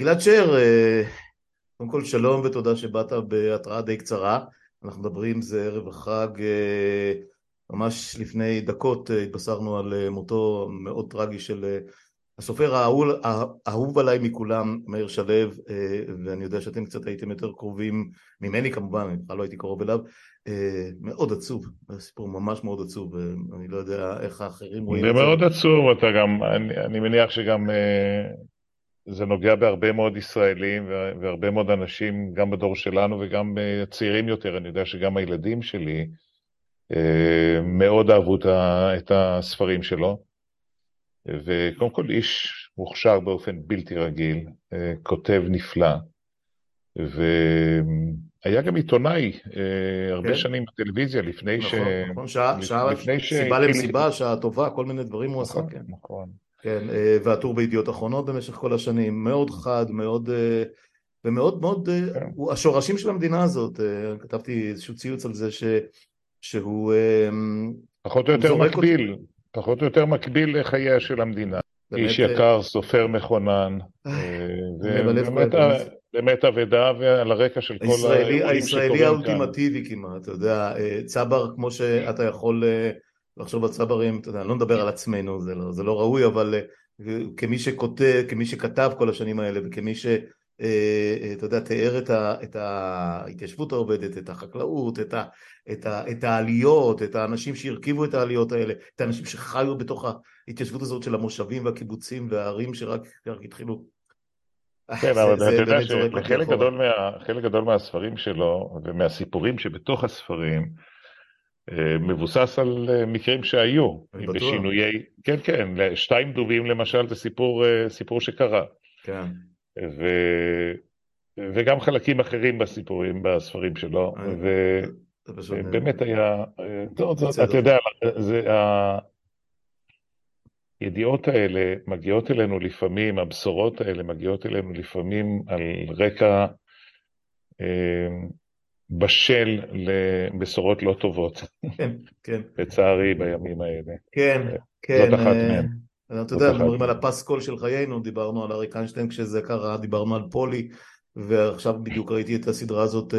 גלעד שר, קודם כל שלום ותודה שבאת בהתראה די קצרה. אנחנו מדברים זה ערב החג, ממש לפני דקות התבשרנו על מותו מאוד טרגי של הסופר האהוב עליי מכולם, מאיר שלב, ואני יודע שאתם קצת הייתם יותר קרובים ממני כמובן, אני בכלל לא הייתי קרוב אליו, מאוד עצוב, הסיפור ממש מאוד עצוב, אני לא יודע איך האחרים רואים את זה. זה מאוד עצוב, אתה גם, אני מניח שגם זה נוגע בהרבה מאוד ישראלים והרבה מאוד אנשים, גם בדור שלנו וגם צעירים יותר, אני יודע שגם הילדים שלי מאוד אהבו את הספרים שלו. וקודם כל איש מוכשר באופן בלתי רגיל, כותב נפלא, והיה גם עיתונאי הרבה שנים בטלוויזיה לפני סיבה למסיבה, שעה טובה, כל מיני דברים הוא עשה. כן, והטור בידיעות אחרונות במשך כל השנים, מאוד חד, מאוד ומאוד מאוד, השורשים של המדינה הזאת, כתבתי איזשהו ציוץ על זה שהוא פחות או יותר מקביל. פחות או יותר מקביל לחייה של המדינה. איש יקר, סופר מכונן, באמת עבדה ועל הרקע של כל הישראלי האולטימטיבי כמעט, אתה יודע, צבר כמו שאתה יכול לחשוב על צברים, אתה יודע, לא נדבר על עצמנו, זה לא ראוי, אבל כמי שכותב, כמי שכתב כל השנים האלה, וכמי שאתה יודע, תיאר את ההתיישבות העובדת, את החקלאות, את העליות, את האנשים שהרכיבו את העליות האלה, את האנשים שחיו בתוך ההתיישבות הזאת של המושבים והקיבוצים והערים שרק התחילו. כן, אבל אתה יודע שחלק גדול מהספרים שלו ומהסיפורים שבתוך הספרים מבוסס על מקרים שהיו בשינויי, כן כן, שתיים דובים למשל זה סיפור שקרה. כן. וגם חלקים אחרים בסיפורים בספרים שלו ובאמת היה, אתה יודע, הידיעות האלה מגיעות אלינו לפעמים, הבשורות האלה מגיעות אלינו לפעמים על רקע בשל לבשורות לא טובות, לצערי בימים האלה. כן, כן. זאת אחת מהן. אתה יודע, מדברים על הפסקול של חיינו, דיברנו על אריק איינשטיין כשזה קרה, דיברנו על פולי, ועכשיו בדיוק ראיתי את הסדרה הזאת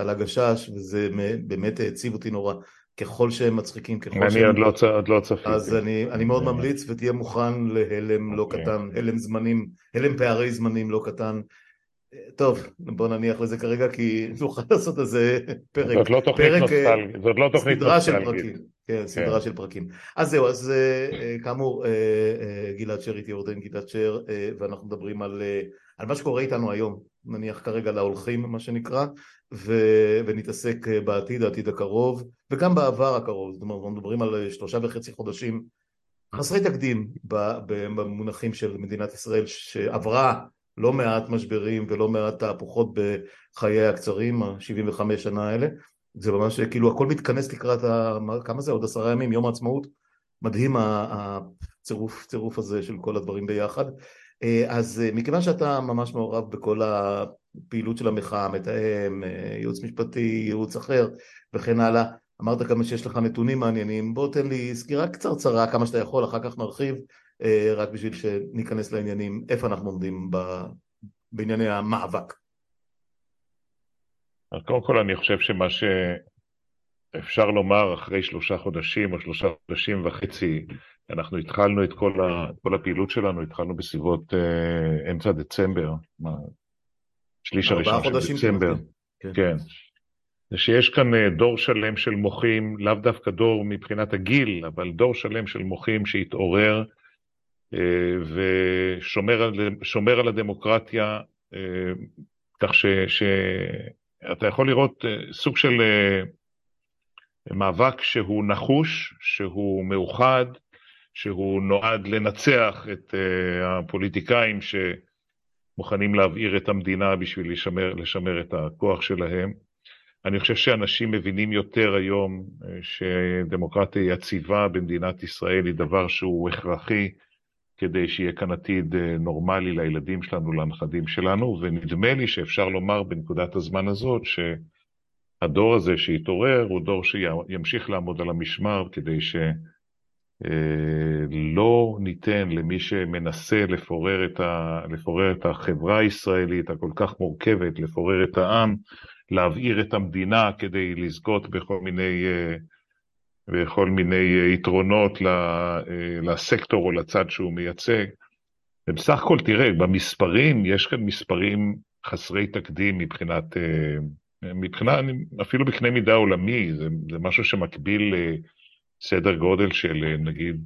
על הגשש, וזה באמת הציב אותי נורא, ככל שהם מצחיקים, ככל שהם... אני עוד לא צפיתי. אז אני מאוד ממליץ, ותהיה מוכן להלם לא קטן, הלם זמנים, הלם פערי זמנים לא קטן. טוב, בוא נניח לזה כרגע, כי נוכל לעשות איזה פרק. זאת לא תוכנית נוסטלגית. זאת לא תוכנית נוסטלגית. כן, סדרה של פרקים. אז זהו, אז כאמור, גלעד שר איתי אורדן, גלעד שר, ואנחנו מדברים על מה שקורה איתנו היום, נניח כרגע להולכים, מה שנקרא, ונתעסק בעתיד, העתיד הקרוב, וגם בעבר הקרוב, זאת אומרת, אנחנו מדברים על 3.5 חודשים, חסרי תקדים במונחים של מדינת ישראל, שעברה לא מעט משברים ולא מעט תהפוכות בחיי הקצרים, ה-75 שנה האלה, זה ממש, כאילו, הכל מתכנס לקראת, כמה זה? עוד 10 ימים, יום העצמאות. מדהים הצירוף הזה של כל הדברים ביחד. אז מכיוון שאתה ממש מעורב בכל הפעילות של המחאה, מתאם, ייעוץ משפטי, ייעוץ אחר, וכן הלאה, אמרת כמה שיש לך נתונים מעניינים, בוא תן לי סקירה קצרצרה, כמה שאתה יכול, אחר כך נרחיב, רק בשביל שניכנס לעניינים, איפה אנחנו עומדים בענייני המאבק. אז קודם כל אני חושב שמה שאפשר לומר אחרי 3 חודשים או 3.5 חודשים, אנחנו התחלנו את כל הפעילות שלנו, התחלנו בסביבות אמצע דצמבר, שליש הראשון של דצמבר. כן. זה שיש כאן דור שלם של מוחים, לאו דווקא דור מבחינת הגיל, אבל דור שלם של מוחים שהתעורר ושומר על הדמוקרטיה, כך אתה יכול לראות סוג של מאבק שהוא נחוש, שהוא מאוחד, שהוא נועד לנצח את הפוליטיקאים שמוכנים להבעיר את המדינה בשביל לשמר את הכוח שלהם. אני חושב שאנשים מבינים יותר היום שדמוקרטיה יציבה במדינת ישראל היא דבר שהוא הכרחי, כדי שיהיה כאן עתיד נורמלי לילדים שלנו, לנכדים שלנו, ונדמה לי שאפשר לומר בנקודת הזמן הזאת, שהדור הזה שהתעורר, הוא דור שימשיך לעמוד על המשמר, כדי לא ניתן למי שמנסה לפורר את החברה הישראלית הכל כך מורכבת, לפורר את העם, להבעיר את המדינה כדי לזכות בכל מיני יתרונות לסקטור או לצד שהוא מייצג. ובסך הכל תראה, במספרים, יש כאן מספרים חסרי תקדים מבחינה אפילו בקנה מידה עולמי, זה משהו שמקביל סדר גודל של נגיד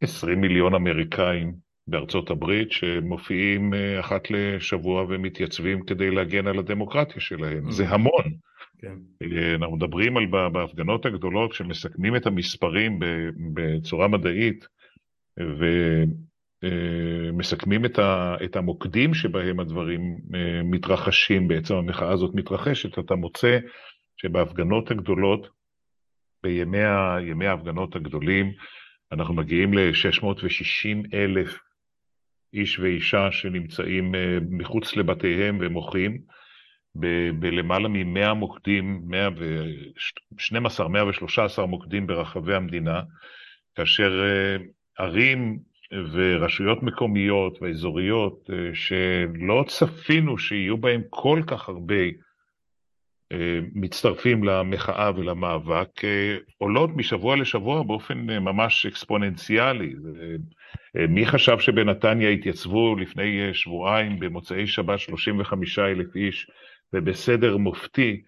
20 מיליון אמריקאים בארצות הברית שמופיעים אחת לשבוע ומתייצבים כדי להגן על הדמוקרטיה שלהם. זה המון. כן. אנחנו מדברים על בהפגנות הגדולות שמסכמים את המספרים בצורה מדעית ומסכמים את המוקדים שבהם הדברים מתרחשים, בעצם המחאה הזאת מתרחשת, אתה מוצא שבהפגנות הגדולות בימי ההפגנות הגדולים, אנחנו מגיעים ל-660,000 איש ואישה שנמצאים מחוץ לבתיהם ומוחים, בלמעלה מ-100 מוקדים, 112, 113 מוקדים ברחבי המדינה, כאשר ערים ורשויות מקומיות ואזוריות שלא צפינו שיהיו בהם כל כך הרבה מצטרפים למחאה ולמאבק, עולות משבוע לשבוע באופן ממש אקספוננציאלי. מי חשב שבנתניה התייצבו לפני שבועיים במוצאי שבת 35,000 איש, ובסדר מופתי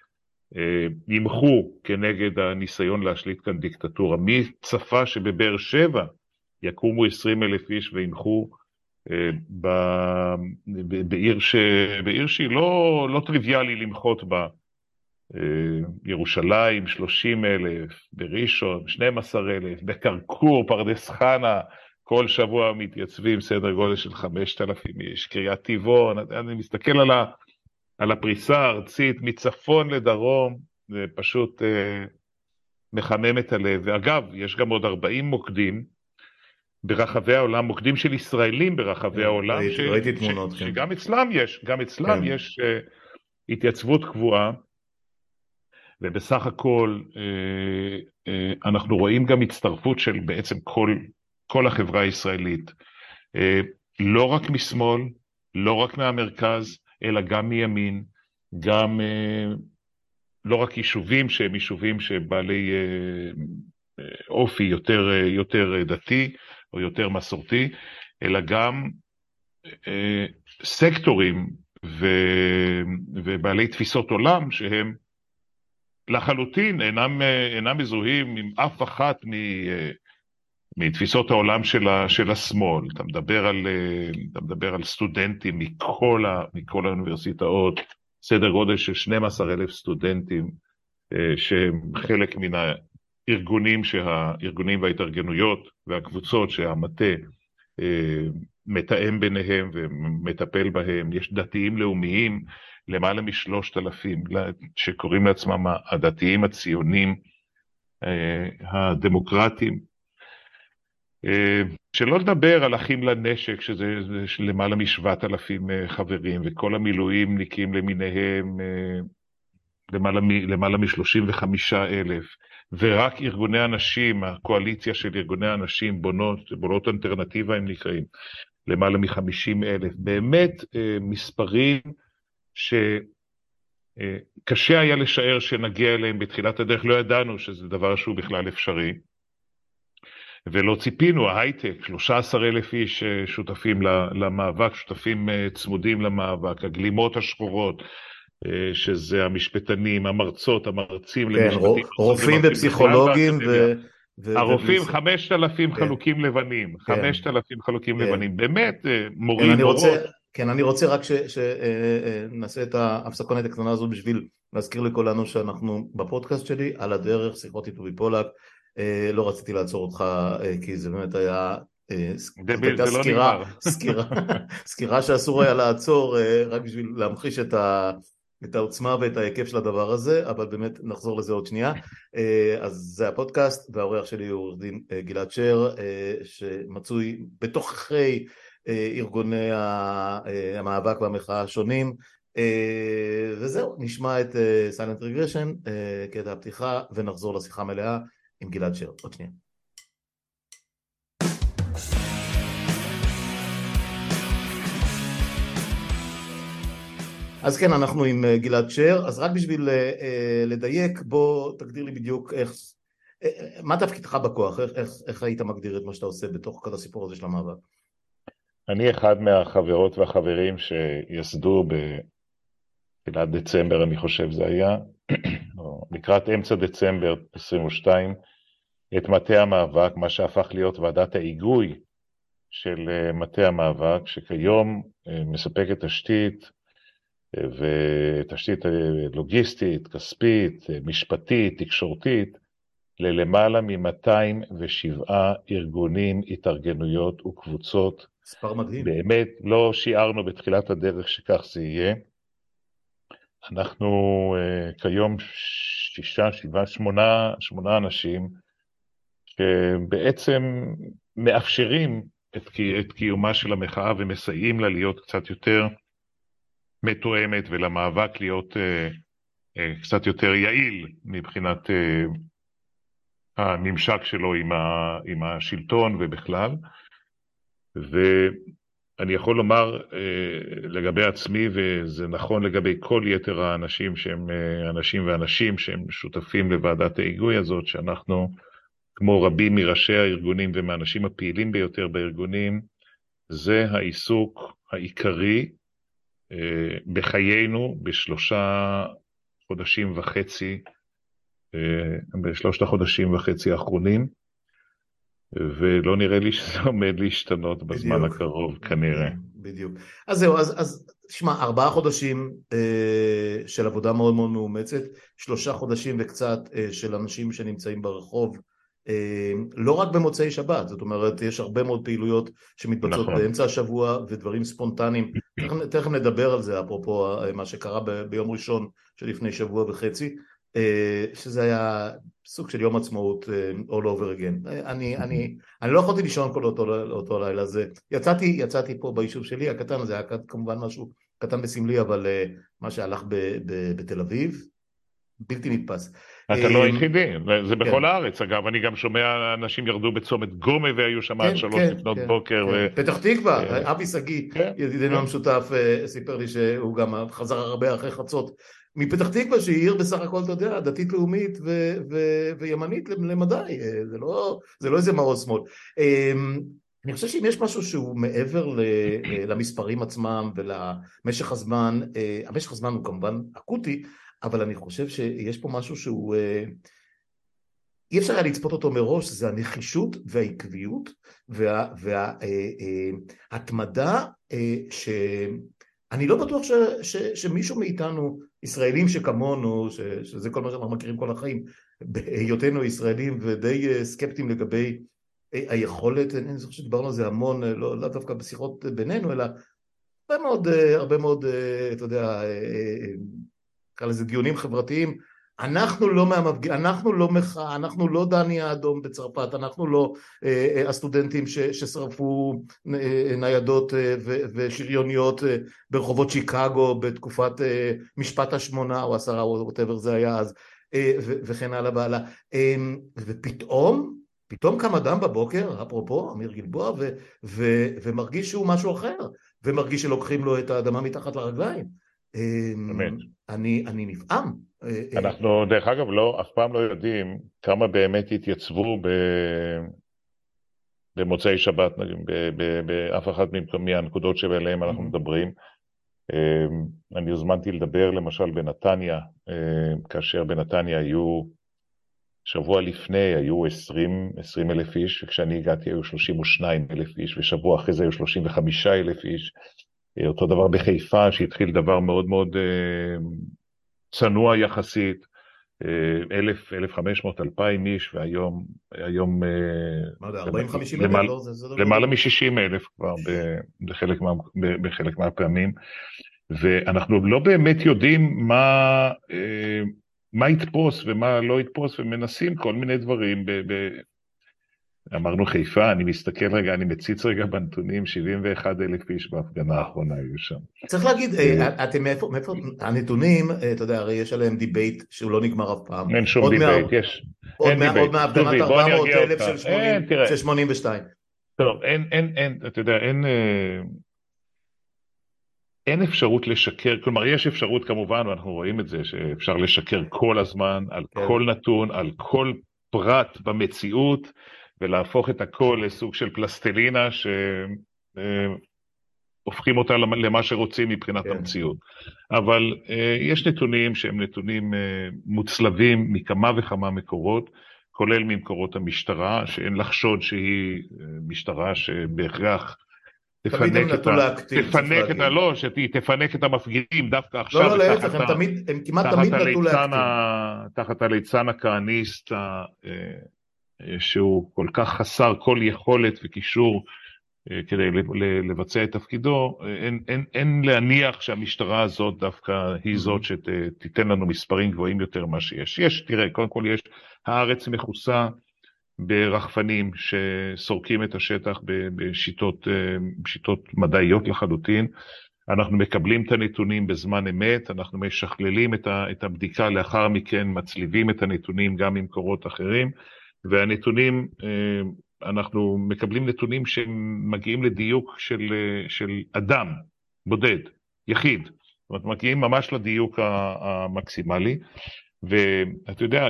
ימחו כנגד הניסיון להשליט כאן דיקטטורה? מי צפה שבבאר שבע יקומו 20,000 איש וימחו בעיר שהיא לא טריוויאלי למחות בה? ירושלים 30,000, בראשון 12,000, בקרקור, פרדס חנה, כל שבוע מתייצבים סדר גודל של 5,000 איש, קריית טבעון. אני מסתכל על הפריסה הארצית מצפון לדרום, זה פשוט מחמם את הלב. ואגב, יש גם עוד 40 מוקדים ברחבי העולם, מוקדים של ישראלים ברחבי העולם, ראיתי תמונות, שגם אצלם יש, התייצבות קבועה. ובסך הכל אנחנו רואים גם הצטרפות של בעצם כל החברה הישראלית, לא רק משמאל, לא רק מהמרכז, אלא גם מימין, גם לא רק יישובים שהם יישובים שבעלי אופי יותר דתי או יותר מסורתי, אלא גם סקטורים ובעלי תפיסות עולם שהם לחלוטין אינם מזוהים עם אף אחת מתפיסות העולם של השמאל. אתה מדבר על סטודנטים מכל האוניברסיטאות, סדר גודל של 12,000 סטודנטים שהם חלק מן הארגונים וההתארגנויות והקבוצות שהמטה מתאם ביניהם ומטפל בהם. יש דתיים לאומיים, למעלה מ-3,000, שקוראים לעצמם הדתיים הציונים, הדמוקרטים. שלא לדבר על אחים לנשק, שזה למעלה מ-7,000 חברים, וכל המילואים ניקים למיניהם, למעלה מ-35,000, ורק ארגוני הנשים, הקואליציה של ארגוני הנשים, בונות אלטרנטיבה הם נקראים, למעלה מ-50,000, באמת מספרים שקשה היה לשער שנגיע אליהם בתחילת הדרך. לא ידענו שזה דבר שהוא בכלל אפשרי, ולא ציפינו. ההייטק, 13,000 איש שותפים למאבק, שותפים צמודים למאבק. הגלימות השחורות, שזה המשפטנים, המרצות, המרצים למשפטים, רופאים ופסיכולוגים, הרופאים 5,000 חלוקים לבנים, 5,000 חלוקים לבנים, באמת מורים מורות. כן, אני רוצה רק שנעשה את ההפסקונת הקטנה הזאת בשביל להזכיר לכולנו שאנחנו בפודקאסט שלי, על הדרך, שיחות עם טובי פולק. לא רציתי לעצור אותך, כי זה באמת היה סקירה שאסור היה לעצור, רק בשביל להמחיש את העוצמה ואת ההיקף של הדבר הזה, אבל באמת נחזור לזה עוד שנייה. אז זה הפודקאסט, והאורח שלי הוא עורך דין גלעד שר, שמצוי בתוככי ארגוני המאבק והמחאה השונים. וזהו, נשמע את Silent Regression, קטע הפתיחה, ונחזור לשיחה מלאה עם גלעד שר. עוד שנייה. אז כן, אנחנו עם גלעד שר, אז רק בשביל לדייק, בוא תגדיר לי בדיוק איך, מה תפקידך בכוח, איך היית מגדיר את מה שאתה עושה בתוך כל הסיפור הזה של המאבק? אני אחד מהחברות והחברים שיסדו בתחילת דצמבר, אני חושב זה היה, או לקראת אמצע דצמבר 22, את מתי המאבק, מה שהפך להיות ועדת ההיגוי של מתי המאבק, שכיום מספקת תשתית, ותשתית לוגיסטית, כספית, משפטית, תקשורתית, ללמעלה מ-207 ארגונים, התארגנויות וקבוצות. ספר מדהים. באמת לא שיערנו בתחילת הדרך שכך זה יהיה. אנחנו כיום 6, 7, 8 אנשים שבעצם מאפשרים את קיומה של המחאה ומסייעים לה להיות קצת יותר מתואמת ולמאבק להיות קצת יותר יעיל מבחינת הממשק שלו עם השלטון ובכלל. ואני יכול לומר לגבי עצמי, וזה נכון לגבי כל יתר האנשים שהם אנשים שהם שותפים לוועדת ההיגוי הזאת, שאנחנו כמו רבים מראשי הארגונים ומאנשים הפעילים ביותר בארגונים, זה העיסוק העיקרי בחיינו בשלושת החודשים וחצי האחרונים, ולא נראה לי שזה עומד להשתנות בזמן בדיוק. הקרוב כנראה. בדיוק. אז זהו, אז תשמע, 4 חודשים של עבודה מאוד מאוד מאומצת, 3 חודשים וקצת של אנשים שנמצאים ברחוב, לא רק במוצאי שבת, זאת אומרת, יש הרבה מאוד פעילויות שמתבצעות נכון. באמצע השבוע ודברים ספונטניים, תכף נדבר על זה, אפרופו מה שקרה ביום ראשון שלפני שבוע וחצי, שזה היה סוג של יום עצמאות all over again. אני לא יכולתי לישון כל אותו לילה, זה יצאתי פה ביישוב שלי הקטן, זה היה כמובן משהו קטן בסמלי, אבל מה שהלך בתל אביב בלתי נתפס. אתה לא היחידי, זה בכל הארץ. אגב, אני גם שומע אנשים ירדו בצומת גומי והיו שם עד 3:00 לפנות בוקר. פתח תקווה, אבי סגי, ידידנו המשותף, סיפר לי שהוא גם חזר הרבה אחרי חצות מפתח תקווה, שהיא עיר בסך הכל, אתה יודע, דתית לאומית וימנית למדי, זה לא איזה מעוז שמאל. אני חושב שאם יש משהו שהוא מעבר למספרים עצמם ולמשך הזמן, המשך הזמן הוא כמובן אקוטי, אבל אני חושב שיש פה משהו שהוא, אי אפשר היה לצפות אותו מראש, זה הנחישות והעקביות וההתמדה, שאני לא בטוח שמישהו מאיתנו, ישראלים שכמונו, שזה כל מה שאנחנו מכירים כל החיים, בהיותנו ישראלים ודי סקפטיים לגבי היכולת, אני חושב שדיברנו על זה המון, לא דווקא בשיחות בינינו, אלא הרבה מאוד, אתה יודע, כאלה זה דיונים חברתיים, אנחנו לא מחאה, אנחנו לא דני האדום בצרפת, אנחנו לא הסטודנטים ששרפו ניידות ושריוניות ברחובות שיקגו בתקופת משפט 8 או 10 או whatever זה היה אז, וכן הלאה והלאה. ופתאום קם אדם בבוקר, אפרופו אמיר גלבוע, ומרגיש שהוא משהו אחר, ומרגיש שלוקחים לו את האדמה מתחת לרגליים. אני נפעם. אנחנו דרך אגב אף פעם לא יודעים כמה באמת התייצבו במוצאי שבת באף אחת מהנקודות שבאליהם אנחנו מדברים. אני הוזמנתי לדבר למשל בנתניה, כאשר בנתניה היו שבוע לפני היו 20,000 איש, וכשאני הגעתי היו 32,000 איש, ושבוע אחרי זה היו 35,000 איש. אותו דבר בחיפה, שהתחיל דבר מאוד מאוד צנוע יחסית, 1,000, 1,500, 2,000 איש, והיום למעלה מ-60,000 כבר בחלק מהפעמים, ואנחנו לא באמת יודעים מה יתפוס ומה לא יתפוס, ומנסים כל מיני דברים אמרנו חיפה, אני מסתכל רגע, אני מציץ רגע בנתונים, 71,000 איש בהפגנה האחרונה היו שם. צריך להגיד, אתם מאיפה, הנתונים, אתה יודע, הרי יש עליהם דיבייט שהוא לא נגמר אף פעם. אין שום דיבייט, יש. עוד מהפגנת 400,000 של 82. טוב, אתה יודע, אין אפשרות לשקר, כלומר יש אפשרות כמובן, ואנחנו רואים את זה, שאפשר לשקר כל הזמן, על כל נתון, על כל פרט במציאות, ולהפוך את הכל לסוג של פלסטלינה, שהופכים אותה למה שרוצים מבחינת המציאות. אבל יש נתונים שהם נתונים מוצלבים מכמה וכמה מקורות, כולל ממקורות המשטרה, שאין לחשוד שהיא משטרה שבהכרח תפנק את המפגינים דווקא עכשיו. לא, לא, להפך, הם כמעט תמיד נטו להקטין. תחת הליצן הכהניסט, שהוא כל כך חסר כל יכולת וקישור כדי לבצע את תפקידו, אין להניח שהמשטרה הזאת דווקא היא זאת שתיתן לנו מספרים גבוהים יותר מה שיש. יש, תראה, קודם כל יש הארץ מכוסה, ברחפנים שסורקים את השטח בשיטות מדעיות לחלוטין. אנחנו מקבלים את הנתונים בזמן אמת, אנחנו משכללים את הבדיקה לאחר מכן, מצליבים את הנתונים גם עם קורות אחרים, והנתונים, אנחנו מקבלים נתונים שמגיעים לדיוק של אדם, בודד, יחיד. זאת אומרת, מגיעים ממש לדיוק המקסימלי. ואתה יודע,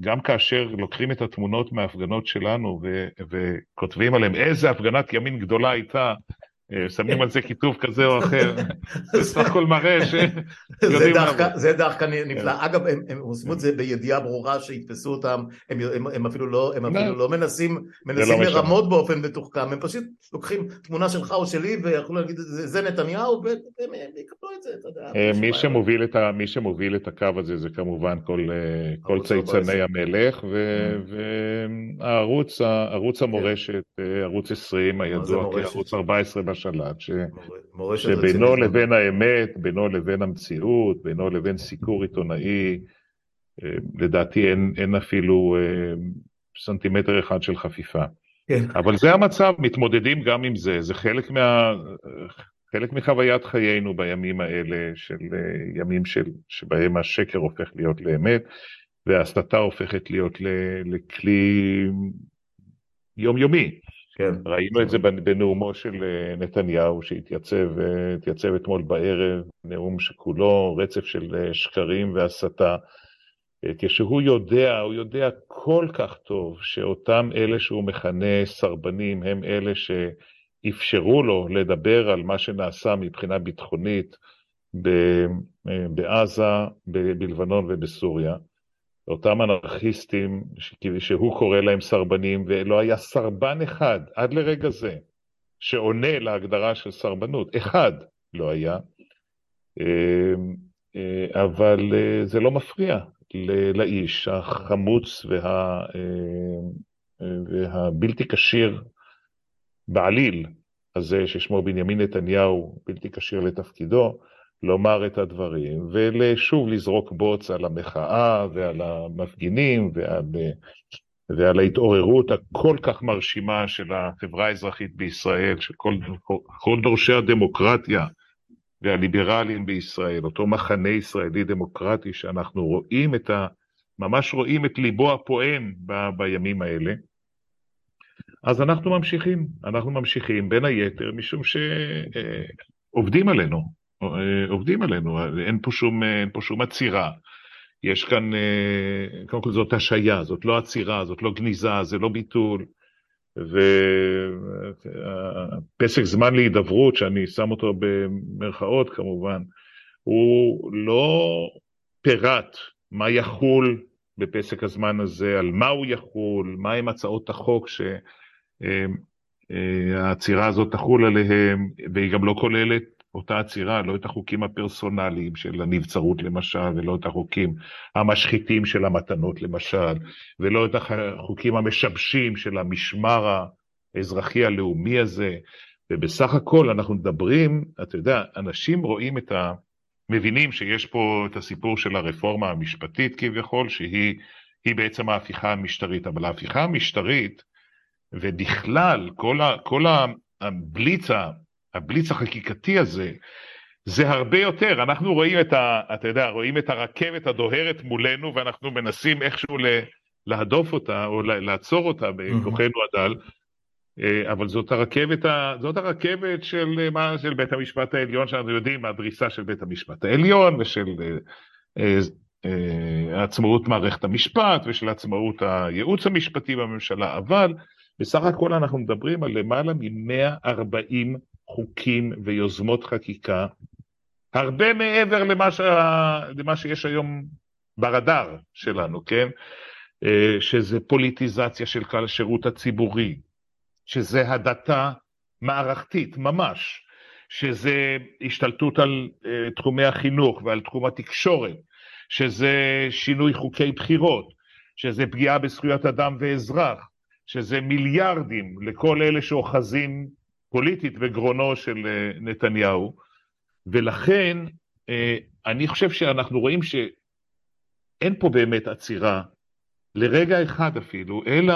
גם כאשר לוקחים את התמונות מההפגנות שלנו וכותבים עליהם איזה הפגנת ימין גדולה הייתה, שמים על זה כיתוב כזה או אחר, זה סך הכל מראה ש... זה דווקא נפלא. אגב, הם עושים את זה בידיעה ברורה שיתפסו אותם, הם אפילו לא מנסים לרמות באופן מתוחכם, הם פשוט לוקחים תמונה שלך או שלי, ויכולו להגיד, זה נתניהו, והם יקבלו את זה. מי שמוביל את הקו הזה, זה כמובן כל צייצני המלך, והערוץ המורשת, ערוץ 20, הידוע כערוץ 14, בשלט, שבינו לבין האמת, בינו לבין המציאות, בינו לבין סיקור עיתונאי, לדעתי אין אפילו סנטימטר אחד של חפיפה. אבל זה המצב, מתמודדים גם עם זה, זה חלק מחוויית חיינו בימים האלה, של ימים שבהם השקר הופך להיות לאמת, וההסתה הופכת להיות לכלי יומיומי. ראינו את זה בנאומו של נתניהו שהתייצב אתמול בערב, נאום שכולו רצף של שקרים והסתה, כשהוא יודע כל כך טוב שאותם אלה שהוא מכנה סרבנים הם אלה שאפשרו לו לדבר על מה שנעשה מבחינה ביטחונית בעזה, בלבנון ובסוריה. אותם אנרכיסטים שהוא קורא להם סרבנים, ולא היה סרבן אחד עד לרגע זה שעונה להגדרה של סרבנות, אחד לא היה, אבל זה לא מפריע לאיש החמוץ והבלתי כשיר בעליל הזה ששמו בנימין נתניהו, בלתי כשיר לתפקידו, לומר את הדברים, ולשוב לזרוק בוץ על המחאה ועל המפגינים ועל ההתעוררות הכל כך מרשימה של החברה האזרחית בישראל, של כל דורשי הדמוקרטיה והליברלים בישראל, אותו מחנה ישראלי דמוקרטי שאנחנו רואים ממש רואים את ליבו הפועם בימים האלה. אז אנחנו ממשיכים בין היתר משום שעובדים עלינו, אין פה שום עצירה. יש כאן, קודם כל זאת השעיה, זאת לא עצירה, זאת לא גניזה, זה לא ביטול, ופסק זמן להידברות, שאני שם אותו במרכאות כמובן, הוא לא פירט מה יחול בפסק הזמן הזה, על מה הוא יחול, מה הם הצעות החוק ש... העצירה הזאת תחול עליהם, והיא גם לא כוללת אותה עצירה, לא את החוקים הפרסונליים של הנבצרות למשל, ולא את החוקים המשחיתים של המתנות למשל, ולא את החוקים המשבשים של המשמר האזרחי הלאומי הזה, ובסך הכל אנחנו מדברים, אתה יודע, אנשים רואים מבינים שיש פה את הסיפור של הרפורמה המשפטית כביכול, שהיא בעצם ההפיכה המשטרית, אבל ההפיכה המשטרית, ובכלל, כל הבליץ החקיקתי הזה, זה הרבה יותר. אנחנו רואים אתה יודע, רואים את הרכבת הדוהרת מולנו, ואנחנו מנסים איכשהו להדוף אותה, או לעצור אותה בכוחנו הדל, אבל זאת הרכבת של בית המשפט העליון, שאנחנו יודעים, הדריסה של בית המשפט העליון, ושל עצמאות מערכת המשפט, ושל עצמאות הייעוץ המשפטי בממשלה, אבל בסך הכל אנחנו מדברים על למעלה מ-140 חוקים ויוזמות חקיקה, הרבה מעבר למה שיש היום ברדאר שלנו, כן? שזה פוליטיזציה של כלל השירות הציבורי, שזה הדתה מערכתית ממש, שזה השתלטות על תחומי החינוך ועל תחום התקשורת, שזה שינוי חוקי בחירות, שזה פגיעה בזכויות אדם ואזרח, שזה מיליארדים לכל אלה שאוחזים פוליטית בגרונו של נתניהו, ולכן אני חושב שאנחנו רואים שאין פה באמת עצירה, לרגע אחד אפילו, אלא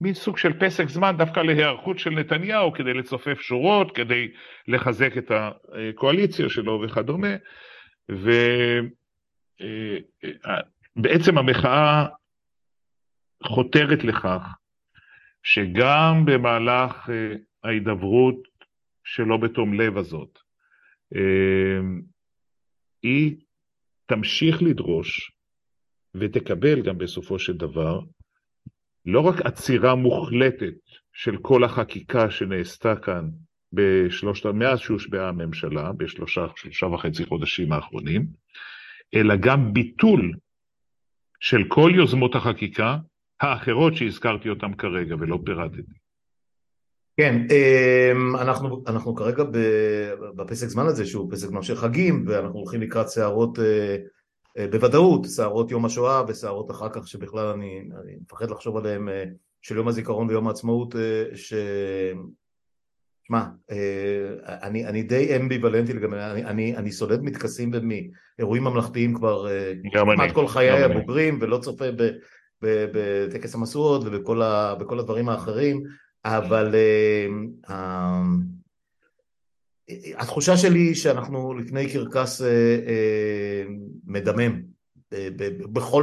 מין סוג של פסק זמן דווקא להיערכות של נתניהו, כדי לצופף שורות, כדי לחזק את הקואליציה שלו וכדומה, ובעצם המחאה חותרת לכך, שגם במהלך ההידברות שלא בתום לב הזאת, היא תמשיך לדרוש, ותקבל גם בסופו של דבר, לא רק עצירה מוחלטת של כל החקיקה שנעשתה כאן, מאז שהושבעה הממשלה, שלושה וחצי חודשים האחרונים, אלא גם ביטול של כל יוזמות החקיקה, האחרות שהזכרתי אותם כרגע ולא פירטתי. כן, אנחנו כרגע בפסק זמן הזה, שהוא פסק זמן של חגים, ואנחנו הולכים לקראת סערות, בוודאות, סערות יום השואה וסערות אחר כך, שבכלל אני מפחד לחשוב עליהם, של יום הזיכרון ויום העצמאות, אני די אמביוולנטי לגמרי, אני סולד מתכסים ומאירועים ממלכתיים כבר כמעט כל חיי הבוגרים, ולא צופה בטקס המסורות ובכל הדברים האחרים, אבל התחושה שלי שאנחנו לפני קרקס מדמם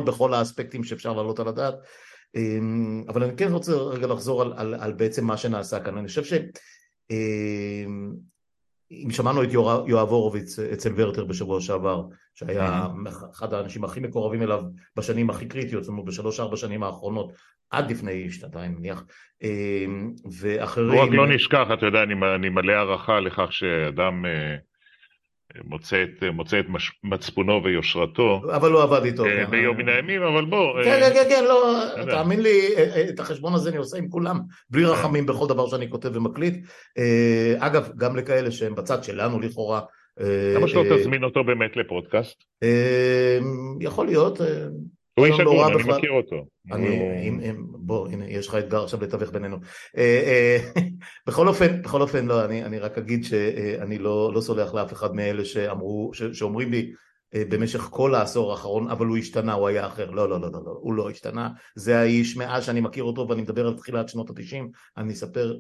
בכל האספקטים שאפשר לעלות על הדעת, אבל אני כן רוצה רגע לחזור על בעצם מה שנעשה כאן. אני חושב אם שמענו את יואב הורוביץ אצל ורטר בשבוע שעבר, שהיה אחד האנשים הכי מקורבים אליו בשנים הכי קריטיות, זאת אומרת ב3-4 שנים האחרונות, עד לפני שנתיים מניח, ואחרים... רק לא נשכח, אתה יודע, אני מלא הערכה לכך שאדם מוצא את מצפונו ויושרתו. אבל לא עבד איתו. ביום מן הימים, אבל בוא... כן, לא, תאמין לי, את החשבון הזה אני עושה עם כולם, בלי רחמים בכל דבר שאני כותב ומקליט. אגב, גם לכאלה שהם בצד שלנו לכאורה. למה שלא תזמין אותו באמת לפודקאסט? יכול להיות... הוא איש הגון, אני מכיר אותו. בוא, הנה, יש לך אתגר עכשיו לתווך בינינו. בכל אופן, לא, אני רק אגיד שאני לא סולח לאף אחד מאלה שאומרים לי במשך כל העשור האחרון, אבל הוא השתנה, הוא היה אחר. לא, לא, לא, לא, הוא לא השתנה. זה האיש מאז שאני מכיר אותו, ואני מדבר על תחילת שנות ה-90, אני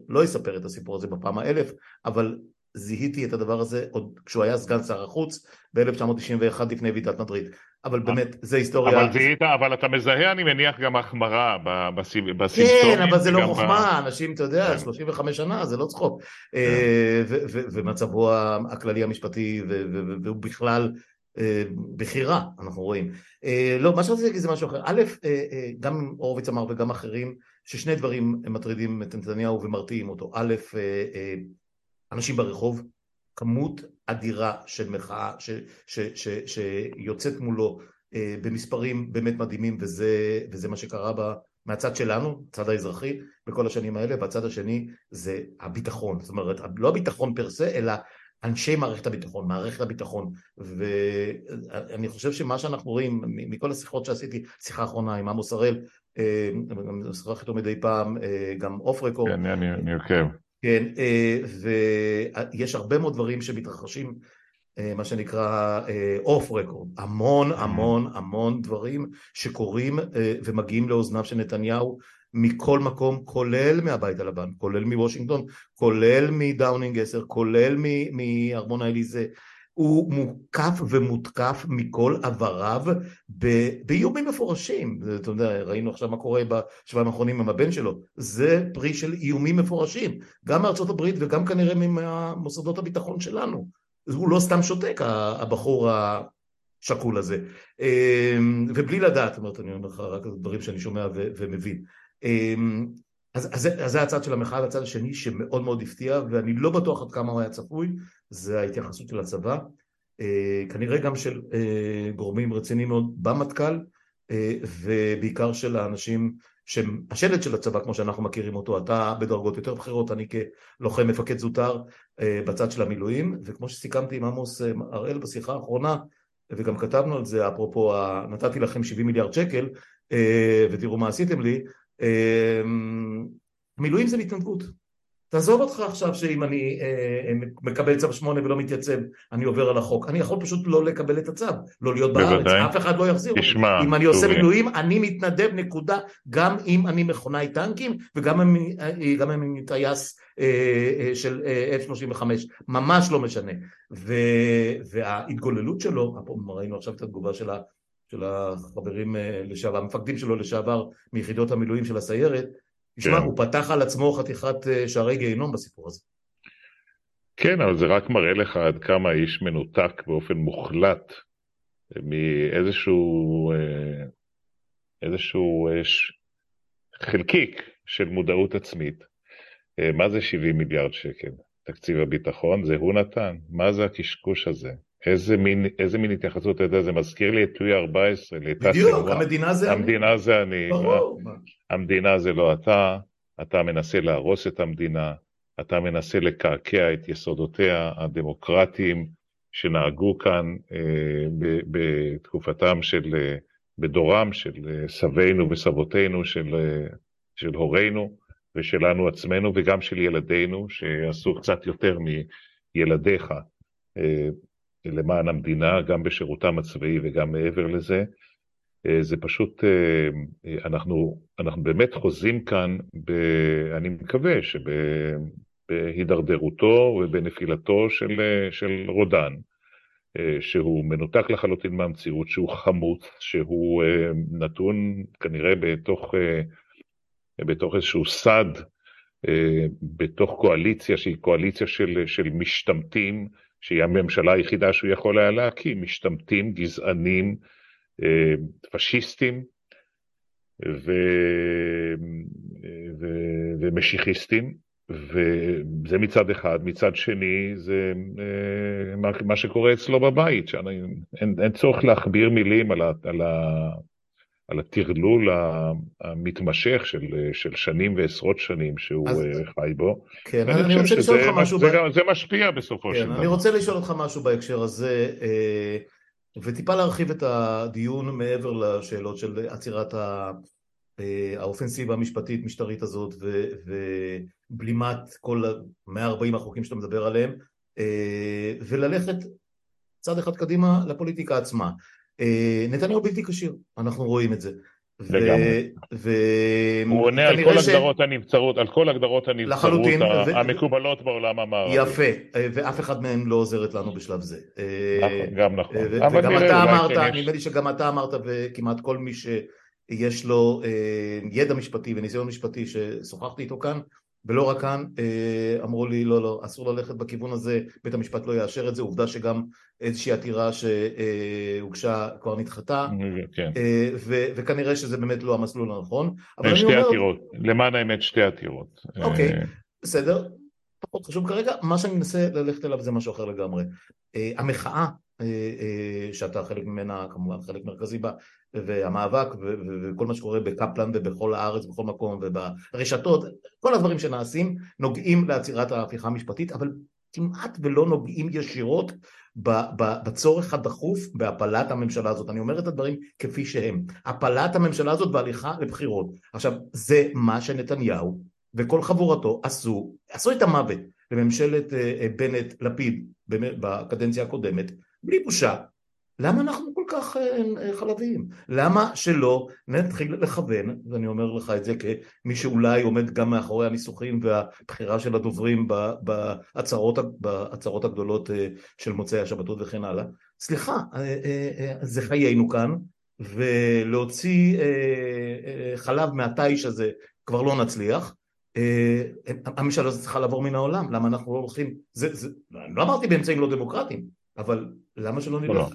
לא אספר את הסיפור הזה בפעם ה-1000, אבל זיהיתי את הדבר הזה עוד כשהוא היה סגן שר החוץ, ב-1991 לפני ועידת מדריד. אבל באמת, זה היסטוריה... אבל אתה מזהה, אני מניח, גם החמרה בסימפטומים. כן, אבל זה לא חוכמה, אנשים, אתה יודע, 35 שנה, זה לא צחוק. ומצבו הכללי המשפטי, והוא בכלל בחירה, אנחנו רואים. לא, מה שעשיתי זה משהו אחר. א', גם הורוביץ אמר וגם אחרים, ששני דברים מטרידים את נתניהו ומרתיעים אותו. א', אנשים ברחוב, כמות אדירה של מחאה שיוצאת מולו במספרים באמת מדהימים, וזה מה שקרה מהצד שלנו, הצד האזרחי, בכל השנים האלה, והצד השני זה הביטחון, זאת אומרת, לא הביטחון פרסה, אלא אנשי מערכת הביטחון, ואני חושב שמה שאנחנו רואים, מכל השיחות שעשיתי, שיחה האחרונה עם עמוס הראל, שיחה חיתו מדי פעם, גם אוף רקורד. אני עוקב. כן, ויש הרבה מאוד דברים שמתרחשים, מה שנקרא אוף רקורד, המון המון המון דברים שקורים ומגיעים לאוזניו של נתניהו מכל מקום, כולל מהבית הלבן, כולל מוושינגטון, כולל מדאונינג 10, כולל מארמון האליזה, הוא מוקף ומותקף מכל עבריו באיומים מפורשים. אתה יודע, ראינו עכשיו מה קורה בשבועיים האחרונים עם הבן שלו. זה פרי של איומים מפורשים, גם מארצות הברית וגם כנראה ממוסדות הביטחון שלנו. הוא לא סתם שותק, הבחור השקול הזה. ובלי לדעת, אומרת, אני אומר לך רק דברים שאני שומע ומבין. אז זה הצד של המחאה, הצד השני שמאוד מאוד הפתיע, ואני לא בטוח עד כמה הוא היה צפוי, זה ההתייחסות של הצבא, כנראה גם של גורמים רציניים מאוד במטכ"ל, ובעיקר של האנשים שהם השלד של הצבא, כמו שאנחנו מכירים אותו, אתה בדרגות יותר בחירות, אני כלוחם מפקד זוטר בצד של המילואים, וכמו שסיכמתי עם עמוס הראל בשיחה האחרונה, וגם כתבנו על זה, אפרופו, נתתי לכם 70 מיליארד שקל, ותראו מה עשיתם לי, מילואים זה מתנדבות. תעזוב אותך עכשיו שאם אני מקבל צו 8 ולא מתייצב, אני עובר על החוק. אני יכול פשוט לא לקבל את הצו, לא להיות בארץ, אף אחד לא יחזיר אותי. אם אני עושה מילואים, אני מתנדב, נקודה, גם אם אני מכונאי טנקים, וגם אם אני טייס של F-35, ממש לא משנה. וההתגוללות שלו, ראינו עכשיו את התגובה שלה, של החברים לשעבר, המפקדים שלו לשעבר מיחידות המילואים של הסיירת, תשמע, הוא פתח על עצמו חתיכת שערי גיהנום בסיפור הזה. כן, אבל זה רק מראה לך עד כמה האיש מנותק באופן מוחלט, מאיזשהו חלקיק של מודעות עצמית. מה זה 70 מיליארד שקל? תקציב הביטחון, זה הוא נתן. מה זה הקשקוש הזה? איזה מין התייחסות את זה? זה מזכיר לי את לואי 14. בדיוק, המדינה זה אני. המדינה זה אני. המדינה זה לא אתה, אתה מנסה להרוס את המדינה, אתה מנסה לקעקע את יסודותיה הדמוקרטיים שנהגו כאן בתקופתם של, בדורם של סבינו וסבותינו, של הורינו ושלנו עצמנו וגם של ילדינו שעשו קצת יותר מילדיך. למען המדינה, גם בשירותם הצבאי וגם מעבר לזה, זה פשוט, אנחנו באמת חוזים כאן, אני מקווה שבהידרדרותו ובנפילתו של רודן, שהוא מנותק לחלוטין מהמציאות, שהוא חמוץ, שהוא נתון כנראה בתוך איזשהו סד, בתוך קואליציה שהיא קואליציה של משתמטים, שהיא הממשלה היחידה שהוא יכול היה להקים, משתמטים, גזענים, פשיסטים ומשיחיסטים, וזה מצד אחד, מצד שני זה מה שקורה אצלו בבית, שאין צורך להכביר מילים על הטרלול המתמשך של שנים ועשרות שנים שהוא חי בו. כן, אני רוצה לשאול אותך משהו. זה משפיע בסופו של דבר. אני רוצה לשאול אותך משהו בהקשר הזה, וטיפה להרחיב את הדיון מעבר לשאלות של עצירת האופנסיבה המשפטית משטרית הזאת, ובלימת כל 140 החוקים שאתה מדבר עליהם, וללכת צעד אחד קדימה לפוליטיקה עצמה. נתניהו בלתי קשיר, אנחנו רואים את זה. הוא עונה על כל הגדרות הנבצרות, על כל הגדרות הנבצרות המקובלות בעולם המערבי. יפה, ואף אחד מהם לא עוזרת לנו בשלב זה. גם נכון. וגם אתה אמרת, אני מבין שגם אתה אמרת, וכמעט כל מי שיש לו ידע משפטי וניסיון משפטי ששוחחתי איתו כאן, ולא רק כאן, אמרו לי, לא, לא, אסור ללכת בכיוון הזה, בית המשפט לא יאשר את זה, עובדה שגם איזושהי עתירה שהוגשה כבר נדחתה, וכנראה שזה באמת לא המסלול הנכון. שתי עתירות, למען האמת שתי עתירות. אוקיי, בסדר, פחות חשוב כרגע, מה שאני מנסה ללכת אליו זה משהו אחר לגמרי. המחאה, שאתה חלק ממנה, כמובן חלק מרכזי בה, והמאבק וכל מה שקורה בקפלן ובכל הארץ, בכל מקום וברשתות, כל הדברים שנעשים נוגעים לעצירת ההפיכה המשפטית, אבל כמעט ולא נוגעים ישירות בצורך הדחוף בהפלת הממשלה הזאת. אני אומר את הדברים כפי שהם, הפלת הממשלה הזאת בהליכה לבחירות. עכשיו, זה מה שנתניהו וכל חבורתו עשו את המוות לממשלת בנט לפיד בקדנציה הקודמת, בלי בושה, למה אנחנו כל כך חלבים? למה שלא נתחיל לכוון, ואני אומר לך את זה כמי שאולי עומד גם מאחורי הניסוחים והבחירה של הדוברים בהצהרות הגדולות של מוצאי השבתות וכן הלאה. סליחה, זה חיינו כאן, ולהוציא חלב מהתיש הזה כבר לא נצליח. הממשלה הזאת צריכה לעבור מן העולם, למה אנחנו לא הולכים, אני לא אמרתי באמצעים לא דמוקרטיים, אבל למה שלא נלך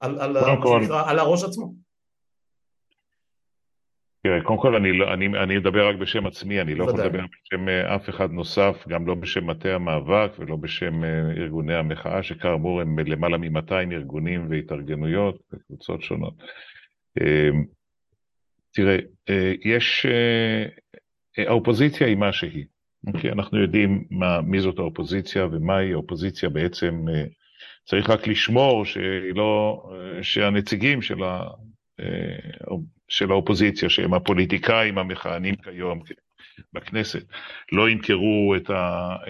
על הראש עצמו? תראה, קודם כל אני מדבר רק בשם עצמי, אני לא יכול לדבר בשם אף אחד נוסף, גם לא בשם מטה המאבק ולא בשם ארגוני המחאה, שכאמור הם למעלה מ-200 ארגונים והתארגנויות וקבוצות שונות. תראה, יש... האופוזיציה היא מה שהיא. אנחנו יודעים מי זאת האופוזיציה ומה היא. האופוזיציה בעצם צריך רק לשמור שהנציגים של האופוזיציה, שהם הפוליטיקאים המכהנים כיום בכנסת, לא ימכרו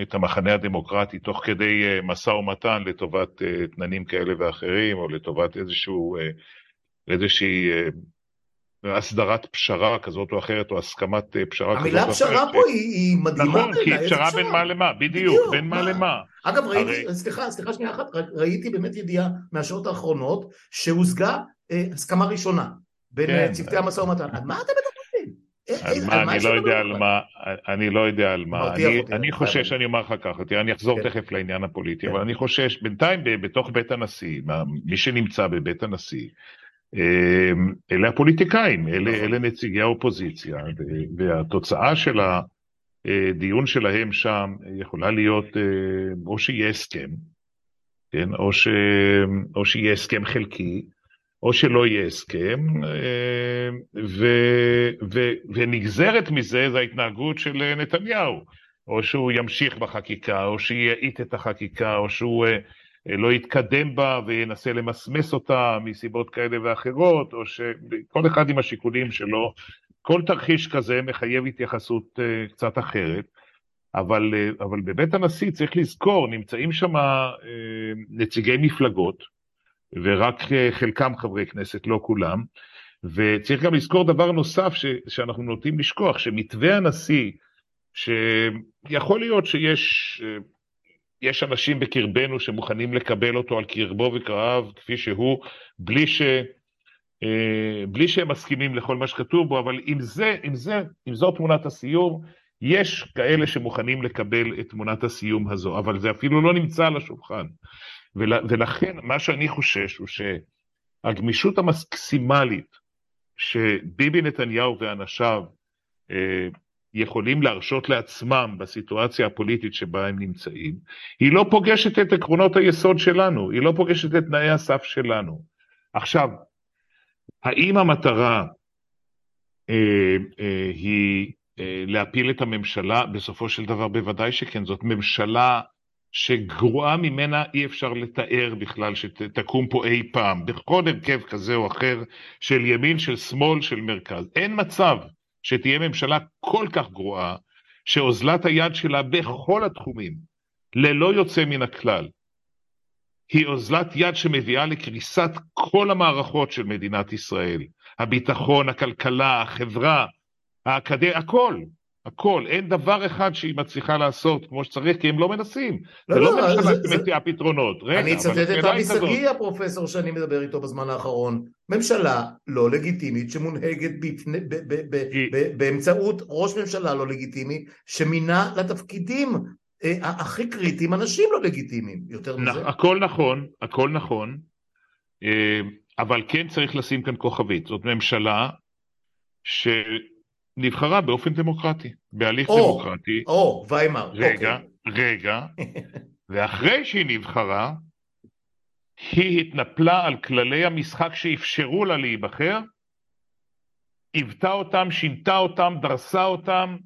את המחנה הדמוקרטי תוך כדי משא ומתן לטובת תננים כאלה ואחרים, או לטובת איזושהי הסדרת פשרה כזאת או אחרת, או הסכמת פשרה כזאת או אחרת. המילה פשרה פה היא מדהימה. נכון, כי פשרה בין מה למה, בדיוק, בין מה למה. אגב, ראיתי, סליחה שנייה אחת, ראיתי באמת ידיעה מהשעות האחרונות, שהושגה הסכמה ראשונה, בין צוותי המשא ומתן. על מה אתם מדברים? אני לא יודע על מה. אני חושש, אני אומר לך ככה, אני אחזור תכף לעניין הפוליטי, אבל אני חושש, בינתיים בתוך בית הנשיא, מי שנמצא בבית הנשיא, אלה הפוליטיקאים, אלה נציגי האופוזיציה, והתוצאה של הדיון שלהם שם יכולה להיות או שיהיה הסכם, כן, או שיהיה הסכם חלקי, או שלא יהיה הסכם, ונגזרת מזה זה ההתנהגות של נתניהו, או שהוא ימשיך בחקיקה, או שיעיט את החקיקה, או שהוא לא יתקדם בה וינסה למסמס אותה מסיבות כאלה ואחרות, או שכל אחד עם השיקולים שלו. כל תרחיש כזה מחייב התייחסות קצת אחרת, אבל בבית הנשיא צריך לזכור, נמצאים שם נציגי מפלגות, ורק חלקם חברי כנסת, לא כולם, וצריך גם לזכור דבר נוסף שאנחנו נוטים לשכוח, שמתווה הנשיא, שיכול להיות שיש... יש אנשים בקרבנו שמוכנים לקבל אותו על קרבו וקרב כפי שהוא, בלי שהם מסכימים לכל מה שכתוב בו, אבל אם זו תמונת הסיום, יש כאלה שמוכנים לקבל את תמונת הסיום הזו, אבל זה אפילו לא נמצא על השולחן. ולכן מה שאני חושש הוא שהגמישות המקסימלית שביבי נתניהו ואנשיו יכולים להרשות לעצמם בסיטואציה הפוליטית שבה הם נמצאים, היא לא פוגשת את עקרונות היסוד שלנו, היא לא פוגשת את תנאי הסף שלנו. עכשיו, האם המטרה היא להפיל את הממשלה? בסופו של דבר בוודאי שכן, זאת ממשלה שגרועה ממנה אי אפשר לתאר בכלל שתקום פה אי פעם, בכל הרכב כזה או אחר, של ימין, של שמאל, של מרכז. אין מצב שתהיה ממשלה כל כך גרועה, שאוזלת היד שלה בכל התחומים, ללא יוצא מן הכלל, היא אוזלת יד שמביאה לקריסת כל המערכות של מדינת ישראל, הביטחון, הכלכלה, החברה, האקדמיה, הכל, אין דבר אחד שהיא מצליחה לעשות כמו שצריך, כי הם לא מנסים. זה לא ממשלה שמציעה פתרונות. אני אצטט את אבי שגיא, הפרופסור שאני מדבר איתו בזמן האחרון, ממשלה לא לגיטימית שמונהגת באמצעות ראש ממשלה לא לגיטימי, שמינה לתפקידים הכי קריטיים אנשים לא לגיטימיים. הכל נכון, אבל כן צריך לשים כאן כוכבית. זאת ממשלה ש... נבחרה באופן דמוקרטי, בהליך דמוקרטי. ויימר. רגע. ואחרי שהיא נבחרה, היא התנפלה על כללי המשחק שאפשרו לה להיבחר, עיוותה אותם, שינתה אותם, דרסה אותם,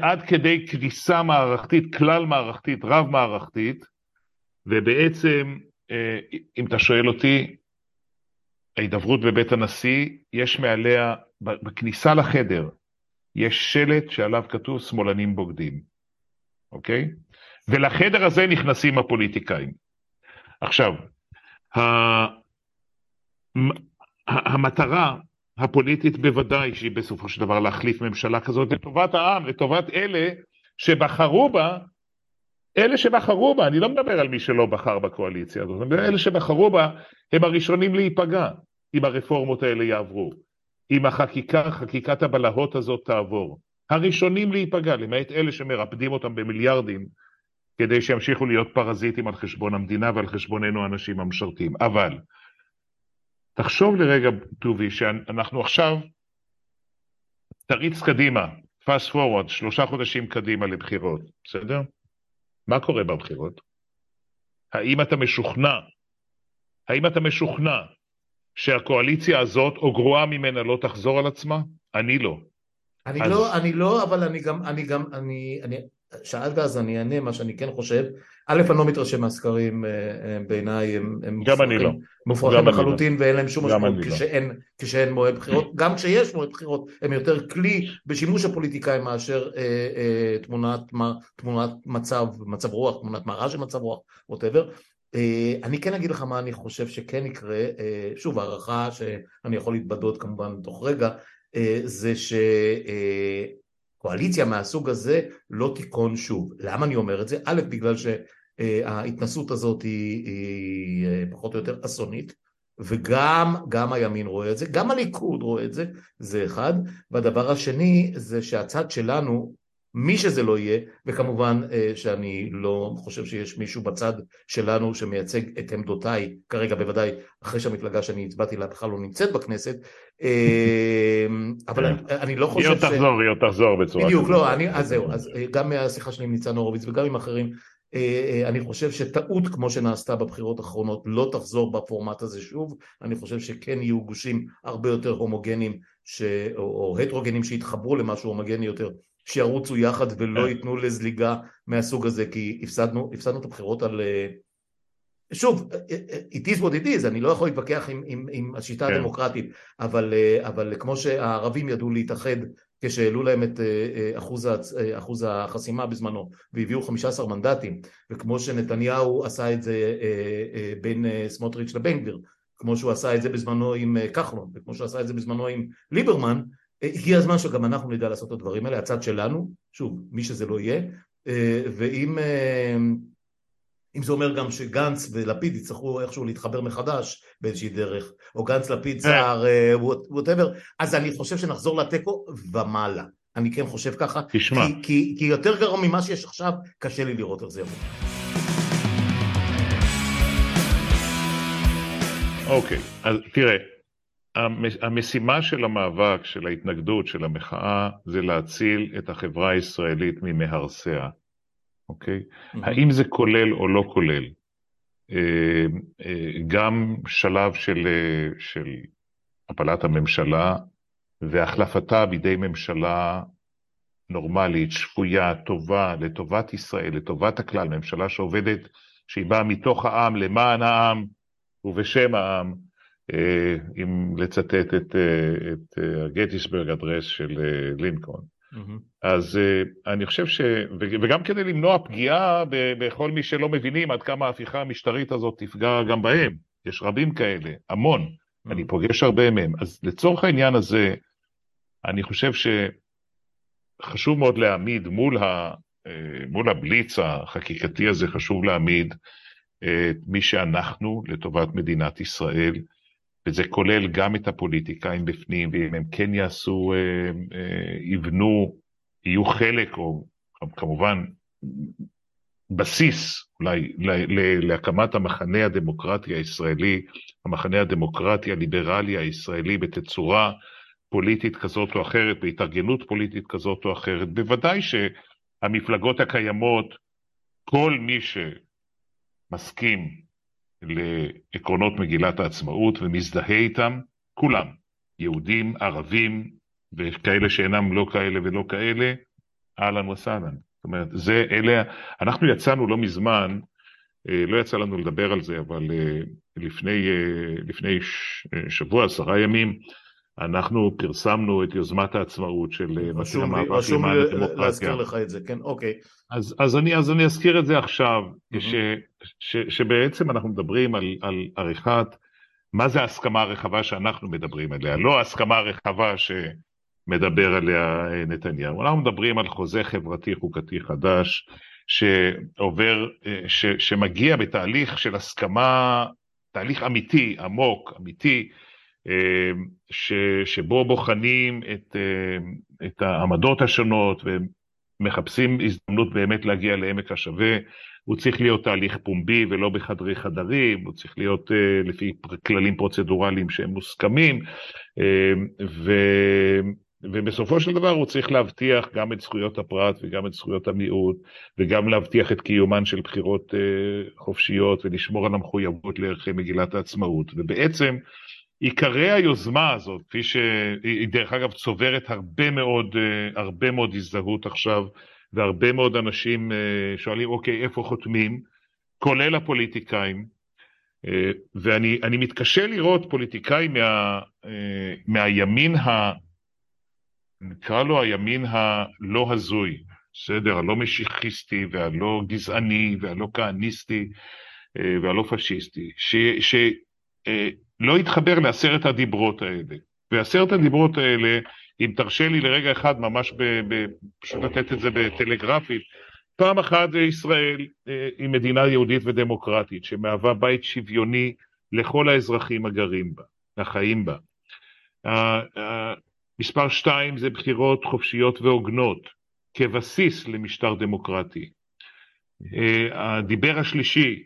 עד כדי קריסה מערכתית, כלל מערכתית, רב מערכתית, ובעצם, אם אתה שואל אותי, ההידברות בבית הנשיא, יש מעליה... בכניסה לחדר יש שלט שעליו כתוב שמאלנים בוגדים, אוקיי? ולחדר הזה נכנסים הפוליטיקאים. עכשיו, המטרה הפוליטית בוודאי שהיא בסופו של דבר להחליף ממשלה כזאת לטובת העם, לטובת אלה שבחרו בה, אני לא מדבר על מי שלא בחר בקואליציה הזאת, אלה שבחרו בה הם הראשונים להיפגע, אם הרפורמות האלה יעברו, אם חקיקת הבלהות הזאת תעבור, הראשונים להיפגע, למעט אלה שמרפדים אותם במיליארדים, כדי שימשיכו להיות פרזיטים על חשבון המדינה ועל חשבוננו אנשים המשרתים. אבל, תחשוב לרגע טובי, שאנחנו עכשיו תריץ קדימה, fast forward, 3 חודשים קדימה לבחירות, בסדר? מה קורה בבחירות? האם אתה משוכנע שהקואליציה הזאת או גרועה ממנה לא תחזור על עצמה? אני לא. אני לא, אבל אני שאלת אז אני אענה מה שאני כן חושב. א', אני לא מתרשם מהסקרים, בעיניי הם מופרכים לחלוטין ואין להם שום משמעות כשאין מועד בחירות. גם כשיש מועד בחירות הם יותר כלי בשימוש הפוליטיקאים מאשר תמונת מצב רוח, תמונת מראה של מצב רוח, whatever. אני כן אגיד לך מה אני חושב שכן יקרה, שוב הערכה שאני יכול להתבדות כמובן תוך רגע, זה שקואליציה מהסוג הזה לא תיקון שוב. למה אני אומר את זה? א', בגלל שההתנסות הזאת היא פחות או יותר אסונית, וגם הימין רואה את זה, גם הליכוד רואה את זה, זה אחד. והדבר השני זה שהצד שלנו, מי שזה לא יהיה, וכמובן שאני לא חושב שיש מישהו בצד שלנו שמייצג את עמדותיי, כרגע בוודאי אחרי שהמפלגה שאני הצבעתי לה בכלל לא נמצאת בכנסת, אבל אני לא חושב ש... היא עוד תחזור בצורה... בדיוק, לא, אז זהו, אז גם מהשיחה שלי עם ניצן הורוביץ וגם עם אחרים, אני חושב שטעות כמו שנעשתה בבחירות האחרונות לא תחזור בפורמט הזה שוב, אני חושב שכן יהיו גושים הרבה יותר הומוגנים או הטרוגנים שהתחברו למשהו הומוגני יותר, שירוצו יחד ולא ייתנו לזליגה מהסוג הזה, כי הפסדנו את הבחירות על... שוב, it is what it is, אני לא יכול להתווכח עם השיטה הדמוקרטית, אבל כמו שהערבים ידעו להתאחד, כשהעלו להם את אחוז החסימה בזמנו, והביאו 15 מנדטים, וכמו שנתניהו עשה את זה בין סמוטריץ' לבן גביר, כמו שהוא עשה את זה בזמנו עם כחלון, וכמו שהוא עשה את זה בזמנו עם ליברמן, הגיע הזמן שגם אנחנו נדע לעשות את הדברים האלה, הצד שלנו, שוב, מי שזה לא יהיה, ואם זה אומר גם שגנץ ולפיד יצטרכו איכשהו להתחבר מחדש באיזושהי דרך, או גנץ לפיד שר, whatever, אז אני חושב שנחזור לטקו ומעלה. אני כן חושב ככה, כי יותר גרוע ממה שיש עכשיו, קשה לי לראות איך זה יבוא. אוקיי, אז תראה, המשימה של המאבק, של ההתנגדות, של המחאה, זה להציל את החברה הישראלית ממהרסיה. אוקיי? האם זה כולל או לא כולל? גם שלב של הפלת הממשלה, והחלפתה בידי ממשלה נורמלית, שפויה, טובה, לטובת ישראל, לטובת הכלל, ממשלה שעובדת, שהיא באה מתוך העם, למען העם, ובשם העם, אם לצטט את הגטיסברג אדרס של לינקולן. אז אני חושב וגם כדי למנוע פגיעה בכל מי שלא מבינים עד כמה ההפיכה המשטרית הזאת תפגע גם בהם. יש רבים כאלה, המון. אני פוגש הרבה מהם. אז לצורך העניין הזה, אני חושב שחשוב מאוד להעמיד מול הבליץ החקיקתי הזה, חשוב להעמיד את מי שאנחנו לטובת מדינת ישראל, וזה כולל גם את הפוליטיקאים בפנים, ואם הם כן יעשו, יבנו, יהיו חלק, או כמובן בסיס אולי להקמת המחנה הדמוקרטי הישראלי, המחנה הדמוקרטי הליברלי הישראלי בתצורה פוליטית כזאת או אחרת, בהתארגנות פוליטית כזאת או אחרת, בוודאי שהמפלגות הקיימות, כל מי שמסכים, לעקרונות מגילת העצמאות ומזדהה איתם, כולם, יהודים, ערבים, וכאלה שאינם לא כאלה ולא כאלה, אהלן וסהלן. זאת אומרת, אנחנו יצאנו לא מזמן, לא יצא לנו לדבר על זה, אבל לפני שבוע, 10 ימים, אנחנו פרסמנו את יוזמת העצמאות של מתי המאבק למען הדמוקרטיה. להזכיר לך את זה, כן, אוקיי. אז אני אזכיר את זה עכשיו, שבעצם אנחנו מדברים על עריכת מה זה ההסכמה הרחבה שאנחנו מדברים עליה? לא ההסכמה הרחבה שמדבר עליה נתניהו. אנחנו מדברים על חוזה חברתי חוקתי חדש, שעובר, שמגיע בתהליך של הסכמה, תהליך אמיתי, עמוק, אמיתי, שבו בוחנים את העמדות השונות, ומחפשים הזדמנות באמת להגיע לעמק השווה. הוא צריך להיות תהליך פומבי ולא בחדרי חדרים, הוא צריך להיות לפי כללים פרוצדורליים שהם מוסכמים, ובסופו של דבר הוא צריך להבטיח גם את זכויות הפרט וגם את זכויות המיעוט, וגם להבטיח את קיומן של בחירות חופשיות, ולשמור על המחויבות לערכי מגילת העצמאות. ובעצם עיקרי היוזמה הזאת, כפי שהיא דרך אגב צוברת הרבה מאוד הזדהות עכשיו, והרבה מאוד אנשים שואלים, אוקיי, איפה חותמים, כולל הפוליטיקאים, ואני מתקשה לראות פוליטיקאים מהימין, נקרא לו הימין הלא הזוי, בסדר, הלא משיחיסטי, והלא גזעני, והלא כהניסטי, והלא פשיסטי, שלא התחבר לעשרת הדיברות האלה, ועשרת הדיברות האלה, אם תרשה לי לרגע אחד, ממש פשוט לתת את זה בטלגרפית, פעם אחת ישראל היא מדינה יהודית ודמוקרטית, שמהווה בית שוויוני לכל האזרחים הגרים בה, החיים בה. מספר 2 זה בחירות חופשיות והוגנות, כבסיס למשטר דמוקרטי. הדיבר השלישי,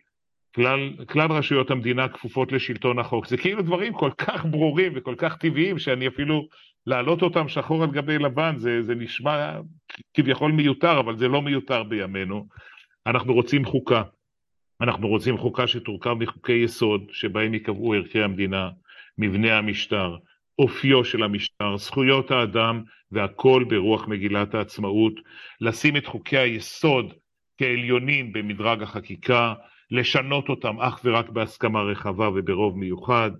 כלל רשויות המדינה כפופות לשלטון החוק. זה כאילו דברים כל כך ברורים וכל כך טבעיים, שאני אפילו להעלות אותם שחור על גבי לבן, זה נשמע כביכול מיותר, אבל זה לא מיותר בימינו. אנחנו רוצים חוקה. אנחנו רוצים חוקה שתורכב מחוקי יסוד, שבהם יקבעו ערכי המדינה, מבנה המשטר, אופיו של המשטר, זכויות האדם, והכל ברוח מגילת העצמאות. לשים את חוקי היסוד כעליונים במדרג החקיקה, לשנות אותם אך ורק בהסכמה רחבה וברוב מיוחד.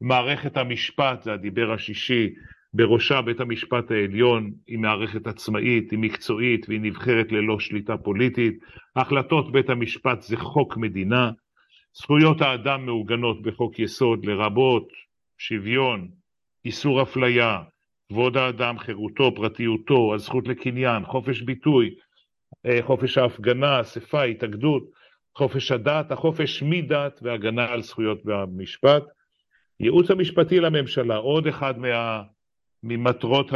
מערכת המשפט, זה הדיבר השישי, בראשה בית המשפט העליון, היא מערכת עצמאית, היא מקצועית, והיא נבחרת ללא שליטה פוליטית. החלטות בית המשפט זה חוק מדינה. זכויות האדם מעוגנות בחוק יסוד, לרבות שוויון, איסור אפליה, כבוד האדם, חירותו, פרטיותו, הזכות לקניין, חופש ביטוי, חופש ההפגנה, אספה, התאגדות, חופש הדת, החופש מדת והגנה על זכויות במשפט. ייעוץ המשפטי לממשלה, עוד אחד ממטרות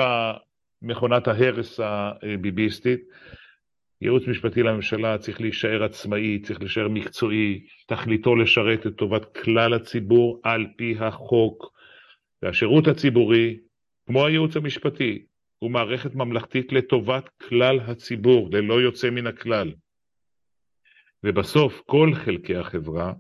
מכונת ההרס הביביסטית. ייעוץ משפטי לממשלה צריך להישאר עצמאי, צריך להישאר מקצועי, תכליתו לשרת את טובת כלל הציבור על פי החוק. והשירות הציבורי, כמו הייעוץ המשפטי, הוא מערכת ממלכתית לטובת כלל הציבור, ללא יוצא מן הכלל. ובסוף כל חלקי החברה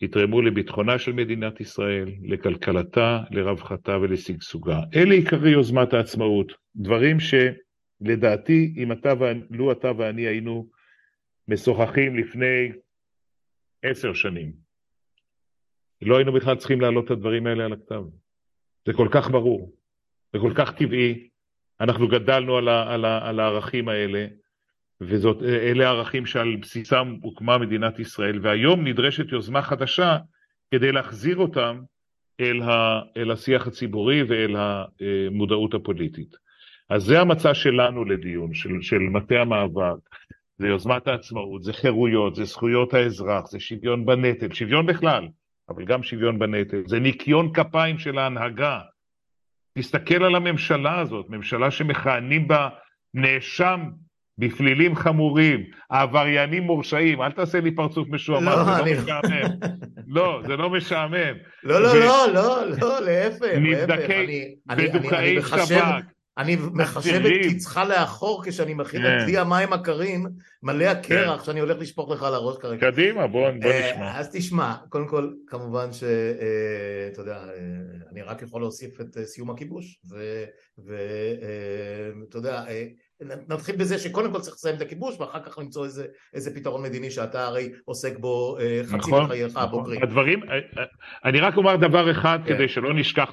יתרמו לביטחונה של מדינת ישראל, לכלכלתה, לרווחתה ולשגשוגה. אלה עיקרי יוזמת העצמאות, דברים שלדעתי, לו אתה ואני היינו משוחחים לפני 10 שנים, לא היינו בכלל צריכים להעלות את הדברים האלה על הכתב. זה כל כך ברור, זה כל כך טבעי, אנחנו גדלנו על הערכים האלה, ואלה הערכים שעל בסיסם הוקמה מדינת ישראל, והיום נדרשת יוזמה חדשה כדי להחזיר אותם אל השיח הציבורי ואל המודעות הפוליטית. אז זה המצע שלנו לדיון, של מתי המאבק, זה יוזמת העצמאות, זה חירויות, זה זכויות האזרח, זה שוויון בנטל, שוויון בכלל, אבל גם שוויון בנטל, זה ניקיון כפיים של ההנהגה. תסתכל על הממשלה הזאת, ממשלה שמכהנים בה נאשם בפלילים חמורים, העבריינים מורשעים, אל תעשה לי פרצוף משועמם, זה לא משעמם. לא, זה לא משעמם. לא, להפך. בדוקאי שבק. אני מחשב את קיצחה לאחור, כשאני מכין את דלי המים הקרים, מלא הקרח, שאני הולך לשפוך לך על הראש כרגע. קדימה, בוא נשמע. אז תשמע, קודם כל, כמובן ש... אתה יודע, אני רק יכול להוסיף את סיום הכיבוש, ואתה יודע... נתחיל בזה שקודם כל צריך לסיים את הכיבוש, ואחר כך למצוא איזה פתרון מדיני שאתה הרי עוסק בו חצי מחייך הבוגרים. הדברים, אני רק אומר דבר אחד כדי שלא נשכח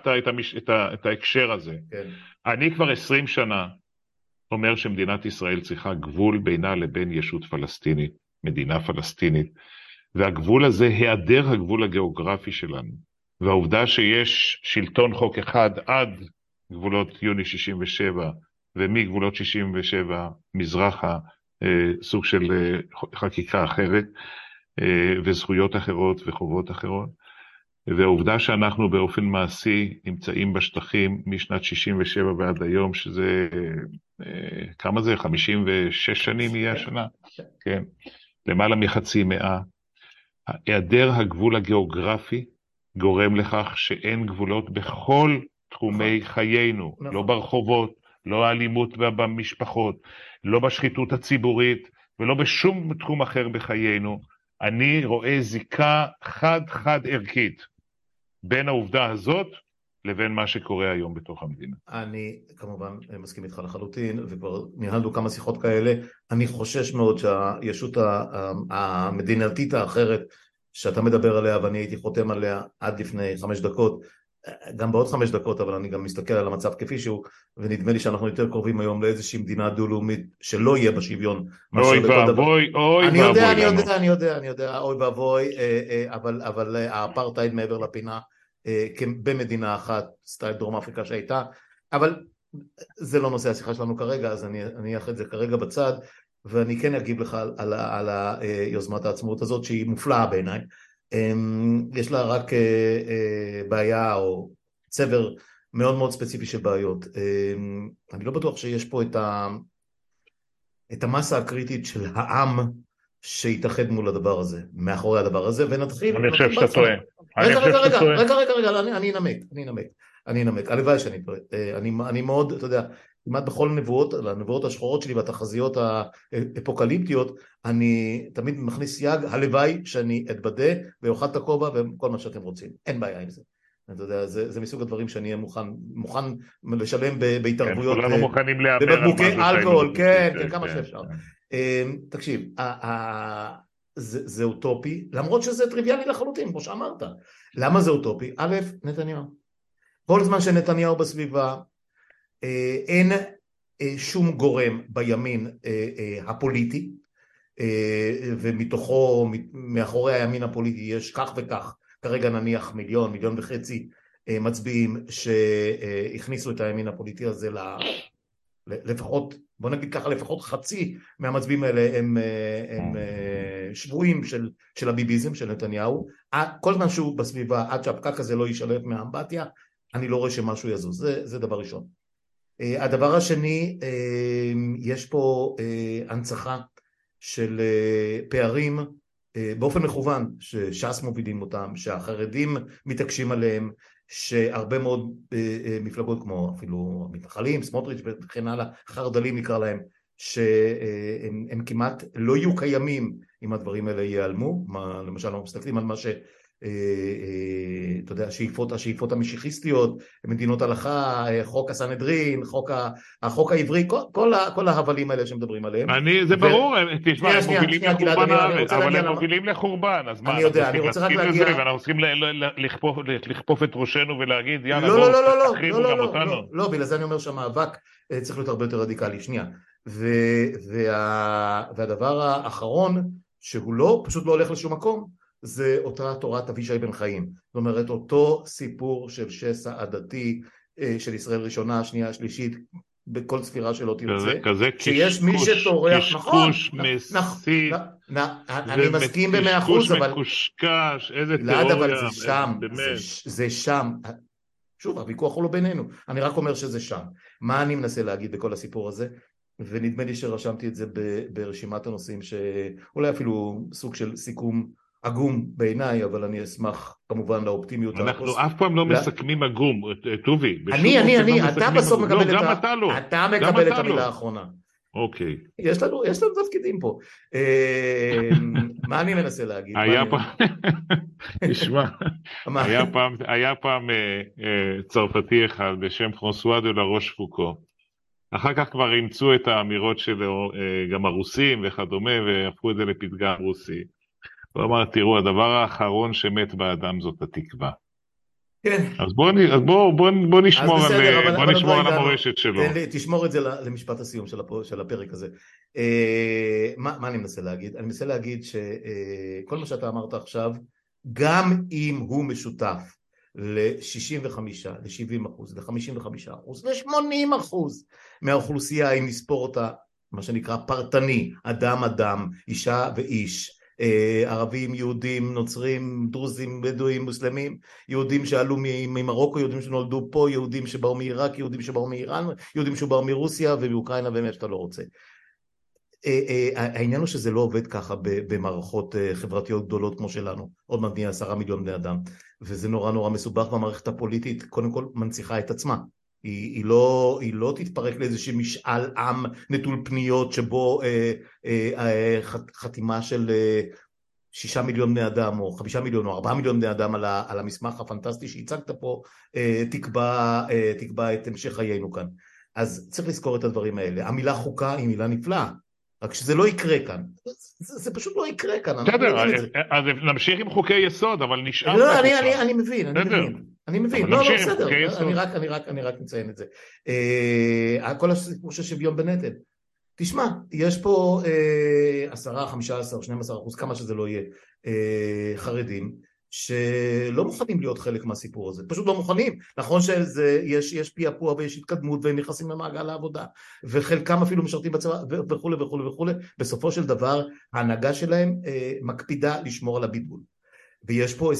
את ההקשר הזה. אני כבר 20 שנה אומר שמדינת ישראל צריכה גבול בינה לבין ישות פלסטינית, מדינה פלסטינית, והגבול הזה, היעדר הגבול הגיאוגרפי שלנו, והעובדה שיש שלטון חוק אחד עד גבולות יוני 67, ומגבולות 67 מזרחה, סוג של חקיקה אחרת, וזכויות אחרות וחובות אחרות, והעובדה שאנחנו באופן מעשי נמצאים בשטחים משנת 67 ועד היום, שזה, כמה זה? 56 שנים יהיה השנה? כן. למעלה מחצי מאה. היעדר הגבול הגיאוגרפי גורם לכך שאין גבולות בכל תחומי חיינו, לא ברחובות, לא האלימות במשפחות, לא בשחיתות הציבורית, ולא בשום תחום אחר בחיינו. אני רואה זיקה חד-חד ערכית בין העובדה הזאת לבין מה שקורה היום בתוך המדינה. אני כמובן מסכים איתך לחלוטין, וכבר ניהלנו כמה שיחות כאלה. אני חושש מאוד שהישות המדינתית האחרת שאתה מדבר עליה, ואני הייתי חותם עליה עד לפני 5 דקות, גם בעוד 5 דקות, אבל אני גם מסתכל על המצב כפי שהוא, ונדמה לי שאנחנו יותר קרובים היום לאיזושהי מדינה דו-לאומית שלא יהיה בשוויון. אוי ואבוי, אוי ואבוי. אני יודע, אוי ואבוי, אבל האפרטייד מעבר לפינה, במדינה אחת, סטייל דרום אפריקה שהייתה, אבל זה לא נושא השיחה שלנו כרגע, אז אני אאחד זה כרגע בצד, ואני כן אגיב לך על יוזמת העצמאות הזאת, שהיא מופלאה בעיניי. יש לה רק בעיה או צבר מאוד מאוד ספציפי של בעיות. אני לא בטוח שיש פה את המסה הקריטית של העם שיתאחד מול הדבר הזה, מאחורי הדבר הזה, ונתחיל. אני חושב שאתה טועה. רגע, אני אנמק. הלוואי שאני טועה. אני מאוד, אתה יודע, כמעט בכל הנבואות השחורות שלי והתחזיות האפוקליפטיות, אני תמיד מכניס יג, הלוואי שאני אתבדה ויוחד את הכובע וכל מה שאתם רוצים. אין בעיה עם זה. אתה יודע, זה מסוג הדברים שאני אהיה מוכן לשלם בהתערבויות. כולנו מוכנים להיאמר. בבקבוקי אלכוהול, כן, כמה שאפשר. תקשיב, זה אוטופי, למרות שזה טריוויאלי לחלוטין, כמו שאמרת. למה זה אוטופי? א', נתניהו. כל זמן שנתניהו בסביבה, אין שום גורם בימין הפוליטי, ומתוכו, מאחורי הימין הפוליטי יש כך וכך, כרגע נניח 1.5 מיליון מצביעים שהכניסו את הימין הפוליטי הזה לפחות, בוא נגיד ככה, לפחות חצי מהמצביעים האלה הם שבועים של הביביזם, של נתניהו. כל זמן שהוא בסביבה, עד שהפקק הזה לא יישלב מהאמבטיה, אני לא רואה שמשהו יזוז. זה דבר ראשון. הדבר השני, יש פה הנצחה של פערים באופן מכוון, שש"ס מובילים אותם, שהחרדים מתעקשים עליהם, שהרבה מאוד מפלגות כמו אפילו מתנחלים, סמוטריץ' וכן הלאה, חרדלים נקרא להם, שהם כמעט לא יהיו קיימים אם הדברים האלה ייעלמו. למשל, אנחנו מסתכלים על מה ש... אתה יודע, השאיפות המשיחיסטיות, מדינות הלכה, חוק הסנהדרין, החוק העברי, כל ההבלים האלה שמדברים עליהם. זה ברור, תשמע, הם מובילים לחורבן הארץ, אבל הם מובילים לחורבן, אז מה, אנחנו צריכים להסכים לזה, ואנחנו צריכים לכפוף את ראשנו ולהגיד, יאללה, בואו, תחריבו גם אותנו. לא, בגלל זה אני אומר שהמאבק צריך להיות הרבה יותר רדיקלי, שנייה. והדבר האחרון, שהוא פשוט לא הולך לשום מקום, זה אותה תורת אבישי בן חיים. זאת אומרת, אותו סיפור של שסע עדתי, של ישראל ראשונה, שנייה, שלישית, בכל ספירה שלא תרצה. כזה קשקוש מסית. אני מסכים ב100%, אבל... מקושקש, איזה תיאוריה. אבל זה שם, זה שם. שוב, הוויכוח הוא לא בינינו. אני רק אומר שזה שם. מה אני מנסה להגיד בכל הסיפור הזה? ונדמה לי שרשמתי את זה ברשימת הנושאים, שאולי אפילו סוג של סיכום אגום בעיניי, אבל אני אשמח כמובן לאופטימיות. אנחנו אף פעם לא מסכמים אגום, טובי. אני, אתה בסוף מקבל את ה... אתה מקבל את המילה האחרונה. אוקיי. יש לנו תפקידים פה. מה אני מנסה להגיד? היה פעם צרפתי אחד בשם פרנסואה דה לה רוש פוקו. אחר כך כבר אימצו את האמירות שלו גם הרוסים וכדומה, והפכו את זה לפתגם רוסי. הוא אמר, תראו, הדבר האחרון שמת באדם זאת התקווה. כן. אז בוא נשמור על המורשת שלו. תשמור את זה למשפט הסיום של הפרק הזה. מה אני מנסה להגיד? אני מנסה להגיד שכל מה שאתה אמרת עכשיו, גם אם הוא משותף ל-65%, ל-70%, ל-55%, ל-80% מהאוכלוסייה, אם נספור אותה, מה שנקרא פרטני, אדם אדם, אישה ואיש, ערבים, יהודים, נוצרים, דרוזים, בדואים, מוסלמים, יהודים שעלו ממרוקו, יהודים שנולדו פה, יהודים שבאו מעיראק, יהודים שבאו מאיראן, יהודים שבאו מרוסיה ומאוקראינה, ומה שאתה לא רוצה. העניין הוא שזה לא עובד ככה במערכות חברתיות גדולות כמו שלנו, עוד מעט נהיה 10 מיליון בני אדם, וזה נורא נורא מסובך, והמערכת הפוליטית קודם כל מנציחה את עצמה. היא לא תתפרק לאיזושהי משאל עם נטול פניות שבו חתימה של 6 מיליון בני אדם או 5 מיליון או 4 מיליון בני אדם על המסמך הפנטסטי שהצגת פה תקבע את המשך חיינו כאן. אז צריך לזכור את הדברים האלה. המילה חוקה היא מילה נפלאה, רק שזה לא יקרה כאן. זה פשוט לא יקרה כאן. בסדר, אז נמשיך עם חוקי יסוד, אבל נשאר... לא, אני מבין, אני מבין. לא, בסדר, אני רק מציין את זה. כל הסיפור של שוויון בנטל. תשמע, יש פה 10, 15, 12%, כמה שזה לא יהיה, חרדים, שלא מוכנים להיות חלק מהסיפור הזה, פשוט לא מוכנים. נכון שיש פיפוע ויש התקדמות והם נכנסים למעגל העבודה, וחלקם אפילו משרתים בצבא וכו' וכו' וכו'. בסופו של דבר ההנהגה שלהם מקפידה לשמור על הבידול. ויש פה 22-23%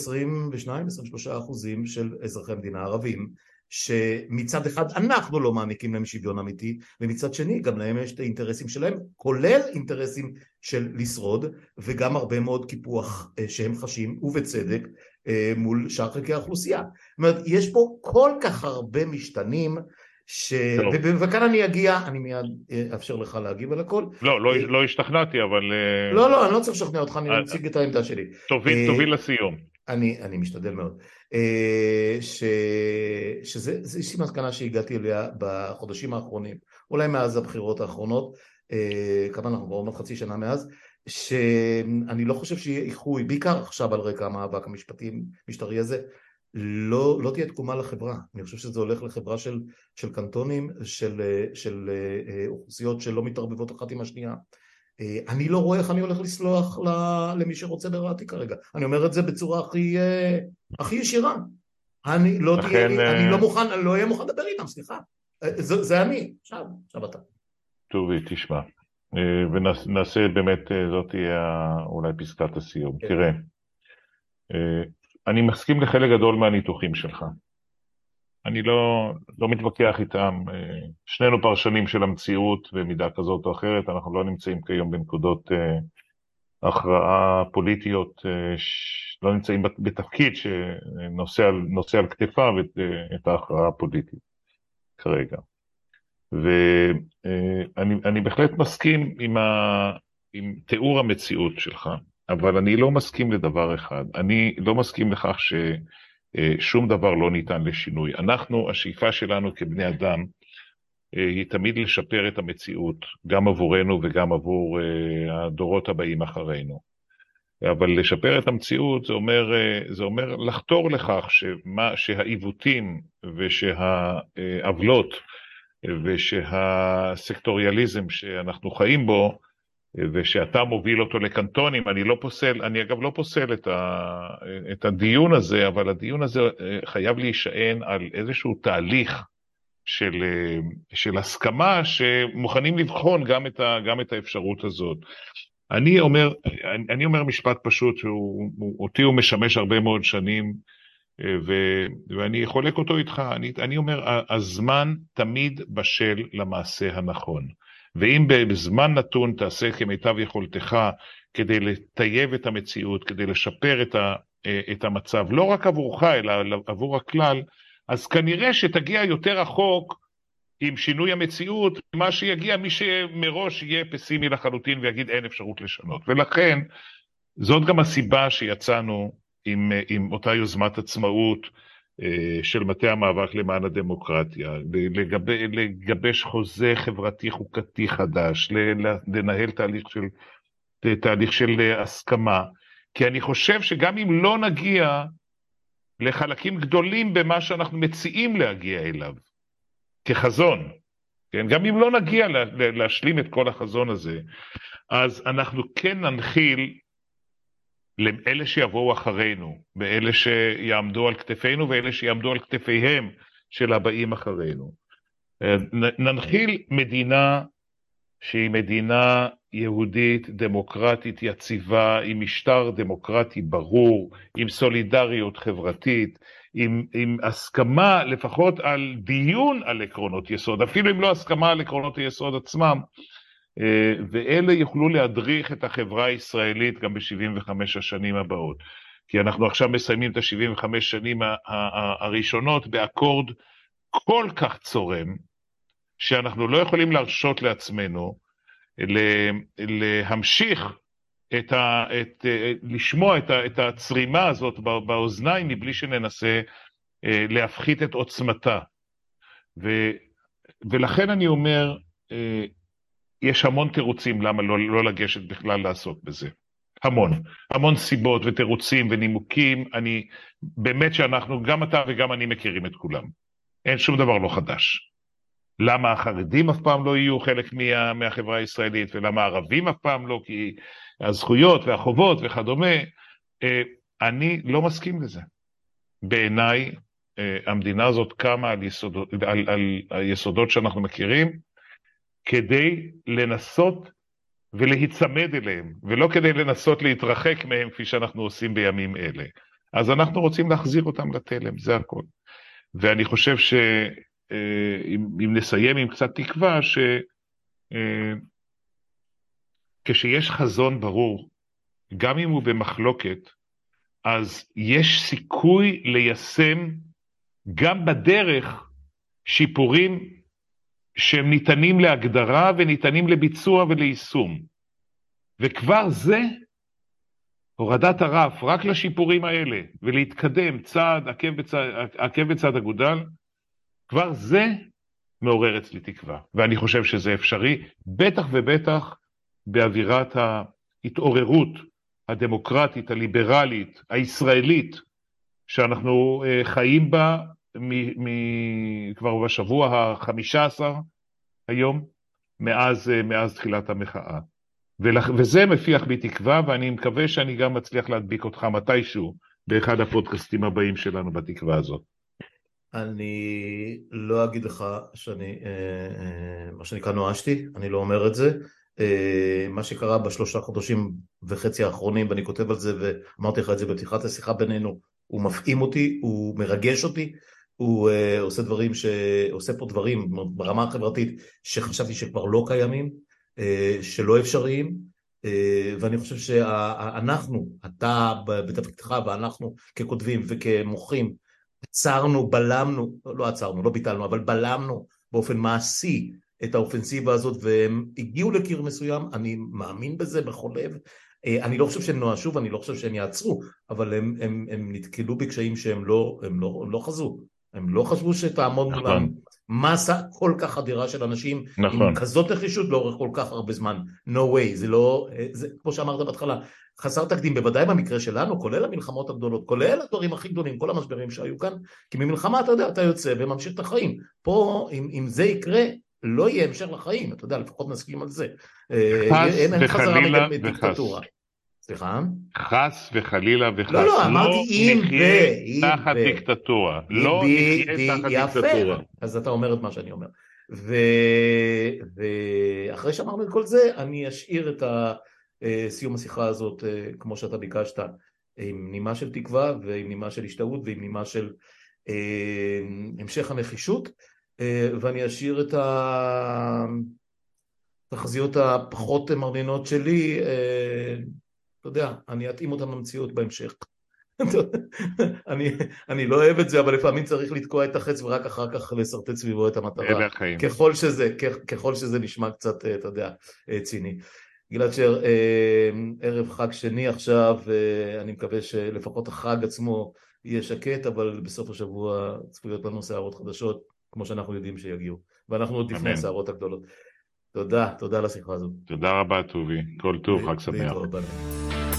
של אזרחי מדינה ערבים, שמצד אחד אנחנו לא מעניקים להם שוויון אמיתי, ומצד שני גם להם יש את האינטרסים שלהם, כולל אינטרסים של לשרוד, וגם הרבה מאוד קיפוח שהם חשים, ובצדק, מול שאר חלקי האוכלוסייה. זאת אומרת, יש פה כל כך הרבה משתנים, וכאן אני אגיע, אני מיד אפשר לך להגיב על הכל. לא השתכנעתי, אבל... לא, אני לא צריך לשכנע אותך, אני מציג את העמדה שלי. תוביל לסיום. אני משתדל מאוד, שזה איזושהי מסקנה שהגעתי אליה בחודשים האחרונים, אולי מאז הבחירות האחרונות, כמה אנחנו בעוד חצי שנה מאז, שאני לא חושב שיהיה איחוי, בעיקר עכשיו על רקע המאבק המשטרי הזה, לא תהיה תקומה לחברה. אני חושב שזה הולך לחברה של קנטונים, של אוכלוסיות שלא מתערבבות אחת עם השנייה. אני לא רואה איך אני הולך לסלוח למי שרוצה ברעתי כרגע. אני אומר את זה בצורה הכי ישירה. אני לא אהיה מוכן לדבר איתם, סליחה. זה אני, עכשיו אתה. טובי, תשמע. ונעשה באמת, זאת תהיה אולי פסקת הסיום. תראה, אני מסכים לחלק גדול מהניתוחים שלך. אני לא מתווכח איתם, שנינו פרשנים של המציאות במידה כזאת או אחרת, אנחנו לא נמצאים כיום בנקודות הכרעה פוליטיות, לא נמצאים בתפקיד שנושא על כתפיו את ההכרעה הפוליטית כרגע. ואני בהחלט מסכים עם תיאור המציאות שלך, אבל אני לא מסכים לדבר אחד, אני לא מסכים לכך שום דבר לא ניתן לשינוי. אנחנו, השאיפה שלנו כבני אדם, היא תמיד לשפר את המציאות, גם עבורנו וגם עבור הדורות הבאים אחרינו. אבל לשפר את המציאות, זה אומר לחתור לכך שהעיוותים ושהעוולות ושהסקטוריאליזם שאנחנו חיים בו, ושאתה מוביל אותו לקנטונים, אני אגב לא פוסל את הדיון הזה, אבל הדיון הזה חייב להישען על איזשהו תהליך של הסכמה שמוכנים לבחון גם את האפשרות הזאת. אני אומר משפט פשוט שאותי הוא משמש הרבה מאוד שנים, ואני חולק אותו איתך. אני אומר, הזמן תמיד בשל למעשה הנכון. ואם בזמן נתון תעשה כמיטב יכולתך כדי לטייב את המציאות, כדי לשפר את המצב, לא רק עבורך אלא עבור הכלל, אז כנראה שתגיע יותר רחוק עם שינוי המציאות, מה שיגיע מי שמראש יהיה פסימי לחלוטין ויגיד אין אפשרות לשנות. ולכן זאת גם הסיבה שיצאנו עם אותה יוזמת עצמאות של מתי המאבק למען הדמוקרטיה, לגבש חוזה חברתי חוקתי חדש, לנהל תהליך של הסכמה, כי אני חושב שגם אם לא נגיע לחלקים גדולים במה שאנחנו מציעים להגיע אליו, כחזון. כן? גם אם לא נגיע להשלים את כל החזון הזה, אז אנחנו כן ננחיל לאלה שיבואו אחרינו, ואלה שיעמדו על כתפינו, ואלה שיעמדו על כתפיהם של הבאים אחרינו. ננחיל מדינה שהיא מדינה יהודית, דמוקרטית, יציבה, עם משטר דמוקרטי ברור, עם סולידריות חברתית, עם הסכמה לפחות על דיון על עקרונות יסוד, אפילו אם לא הסכמה על עקרונות היסוד עצמם, ואלה יוכלו להדריך את החברה הישראלית גם ב-75 השנים הבאות. כי אנחנו עכשיו מסיימים את ה-75 שנים הראשונות באקורד כל כך צורם, שאנחנו לא יכולים להרשות לעצמנו להמשיך לשמוע את הצרימה הזאת באוזניים מבלי שננסה להפחית את עוצמתה. ולכן אני אומר, יש המון תירוצים למה לא לגשת בכלל לעסוק בזה. המון סיבות ותירוצים ונימוקים. אני באמת שאנחנו, גם אתה וגם אני, מכירים את כולם. אין שום דבר לא חדש. למה החרדים אף פעם לא יהיו חלק מהחברה הישראלית, ולמה הערבים אף פעם לא, כי הזכויות והחובות וכדומה. אני לא מסכים לזה. בעיניי, המדינה הזאת קמה על היסודות שאנחנו מכירים, כדי לנסות ולהיצמד אליהם, ולא כדי לנסות להתרחק מהם כפי שאנחנו עושים בימים אלה. אז אנחנו רוצים להחזיר אותם לתלם, זה הכל. ואני חושב ש... אם נסיים עם קצת תקווה, שכשיש חזון ברור, גם אם הוא במחלוקת, אז יש סיכוי ליישם גם בדרך שיפורים שהם ניתנים להגדרה וניתנים לביצוע וליישום. וכבר זה הורדת הרף רק לשיפורים האלה, ולהתקדם צעד עקב בצעד אגודל, כבר זה מעורר אצלי תקווה, ואני חושב שזה אפשרי, בטח ובטח באווירת ההתעוררות הדמוקרטית, הליברלית, הישראלית, שאנחנו חיים בה כבר בשבוע ה-15 היום, מאז תחילת המחאה. וזה מפיח בי תקווה, ואני מקווה שאני גם מצליח להדביק אותך מתישהו באחד הפודקאסטים הבאים שלנו בתקווה הזאת. אני לא אגיד לך שאני, מה שנקרא, נואשתי, אני לא אומר את זה. מה שקרה בשלושה חודשים וחצי האחרונים, ואני כותב על זה, ואמרתי לך את זה בפתיחת השיחה בינינו, הוא מפעים אותי, הוא מרגש אותי, הוא עושה פה דברים ברמה החברתית שחשבתי שכבר לא קיימים, שלא אפשריים, ואני חושב שאנחנו, אתה בתפקידך ואנחנו ככותבים וכמוחים, עצרנו, בלמנו, לא עצרנו, לא ביטלנו, אבל בלמנו באופן מעשי את האופנסיבה הזאת, והם הגיעו לקיר מסוים, אני מאמין בזה בכל לב, אני לא חושב שהם נואשו, ואני לא חושב שהם יעצרו, אבל הם נתקלו בקשיים שהם לא חזו, הם לא חשבו שתעמוד מולם מסה כל כך אדירה של אנשים, עם כזאת נחישות לאורך כל כך הרבה זמן, no way, זה לא, כמו שאמרת בהתחלה, חסר תקדים, בוודאי במקרה שלנו, כולל המלחמות הגדולות, כולל הדברים הכי גדולים, כל המשברים שהיו כאן, כי ממלחמה אתה יודע, אתה יוצא וממשיך את החיים. פה, אם זה יקרה, לא יהיה המשך לחיים, אתה יודע, לפחות נסכים על זה. אין חזרה מדיקטטורה. סליחה? חס וחלילה וחס. לא, אמרתי אם נחיה תחת דיקטטורה. לא נחיה תחת דיקטטורה. אז אתה אומר את מה שאני אומר. ואחרי שאמרנו את כל זה, אני אשאיר את ה... סיום השיחה הזאת, כמו שאתה ביקשת, עם נימה של תקווה ועם נימה של השתאות ועם נימה של המשך הנחישות, ואני אשאיר את התחזיות הפחות מרנינות שלי, אתה יודע, אני אתאים אותם למציאות בהמשך. אני לא אוהב את זה, אבל לפעמים צריך לתקוע את החץ ורק אחר כך לסרטט סביבו את המטרה, ככל שזה נשמע קצת, אתה יודע, ציני. גלעד שר, ערב חג שני עכשיו, אני מקווה שלפחות החג עצמו יהיה שקט, אבל בסוף השבוע צפויות לנו שערות חדשות, כמו שאנחנו יודעים שיגיעו, ואנחנו עוד לפני השערות הגדולות. תודה על השיחה הזאת. תודה רבה, טובי. כל טוב, חג שמח.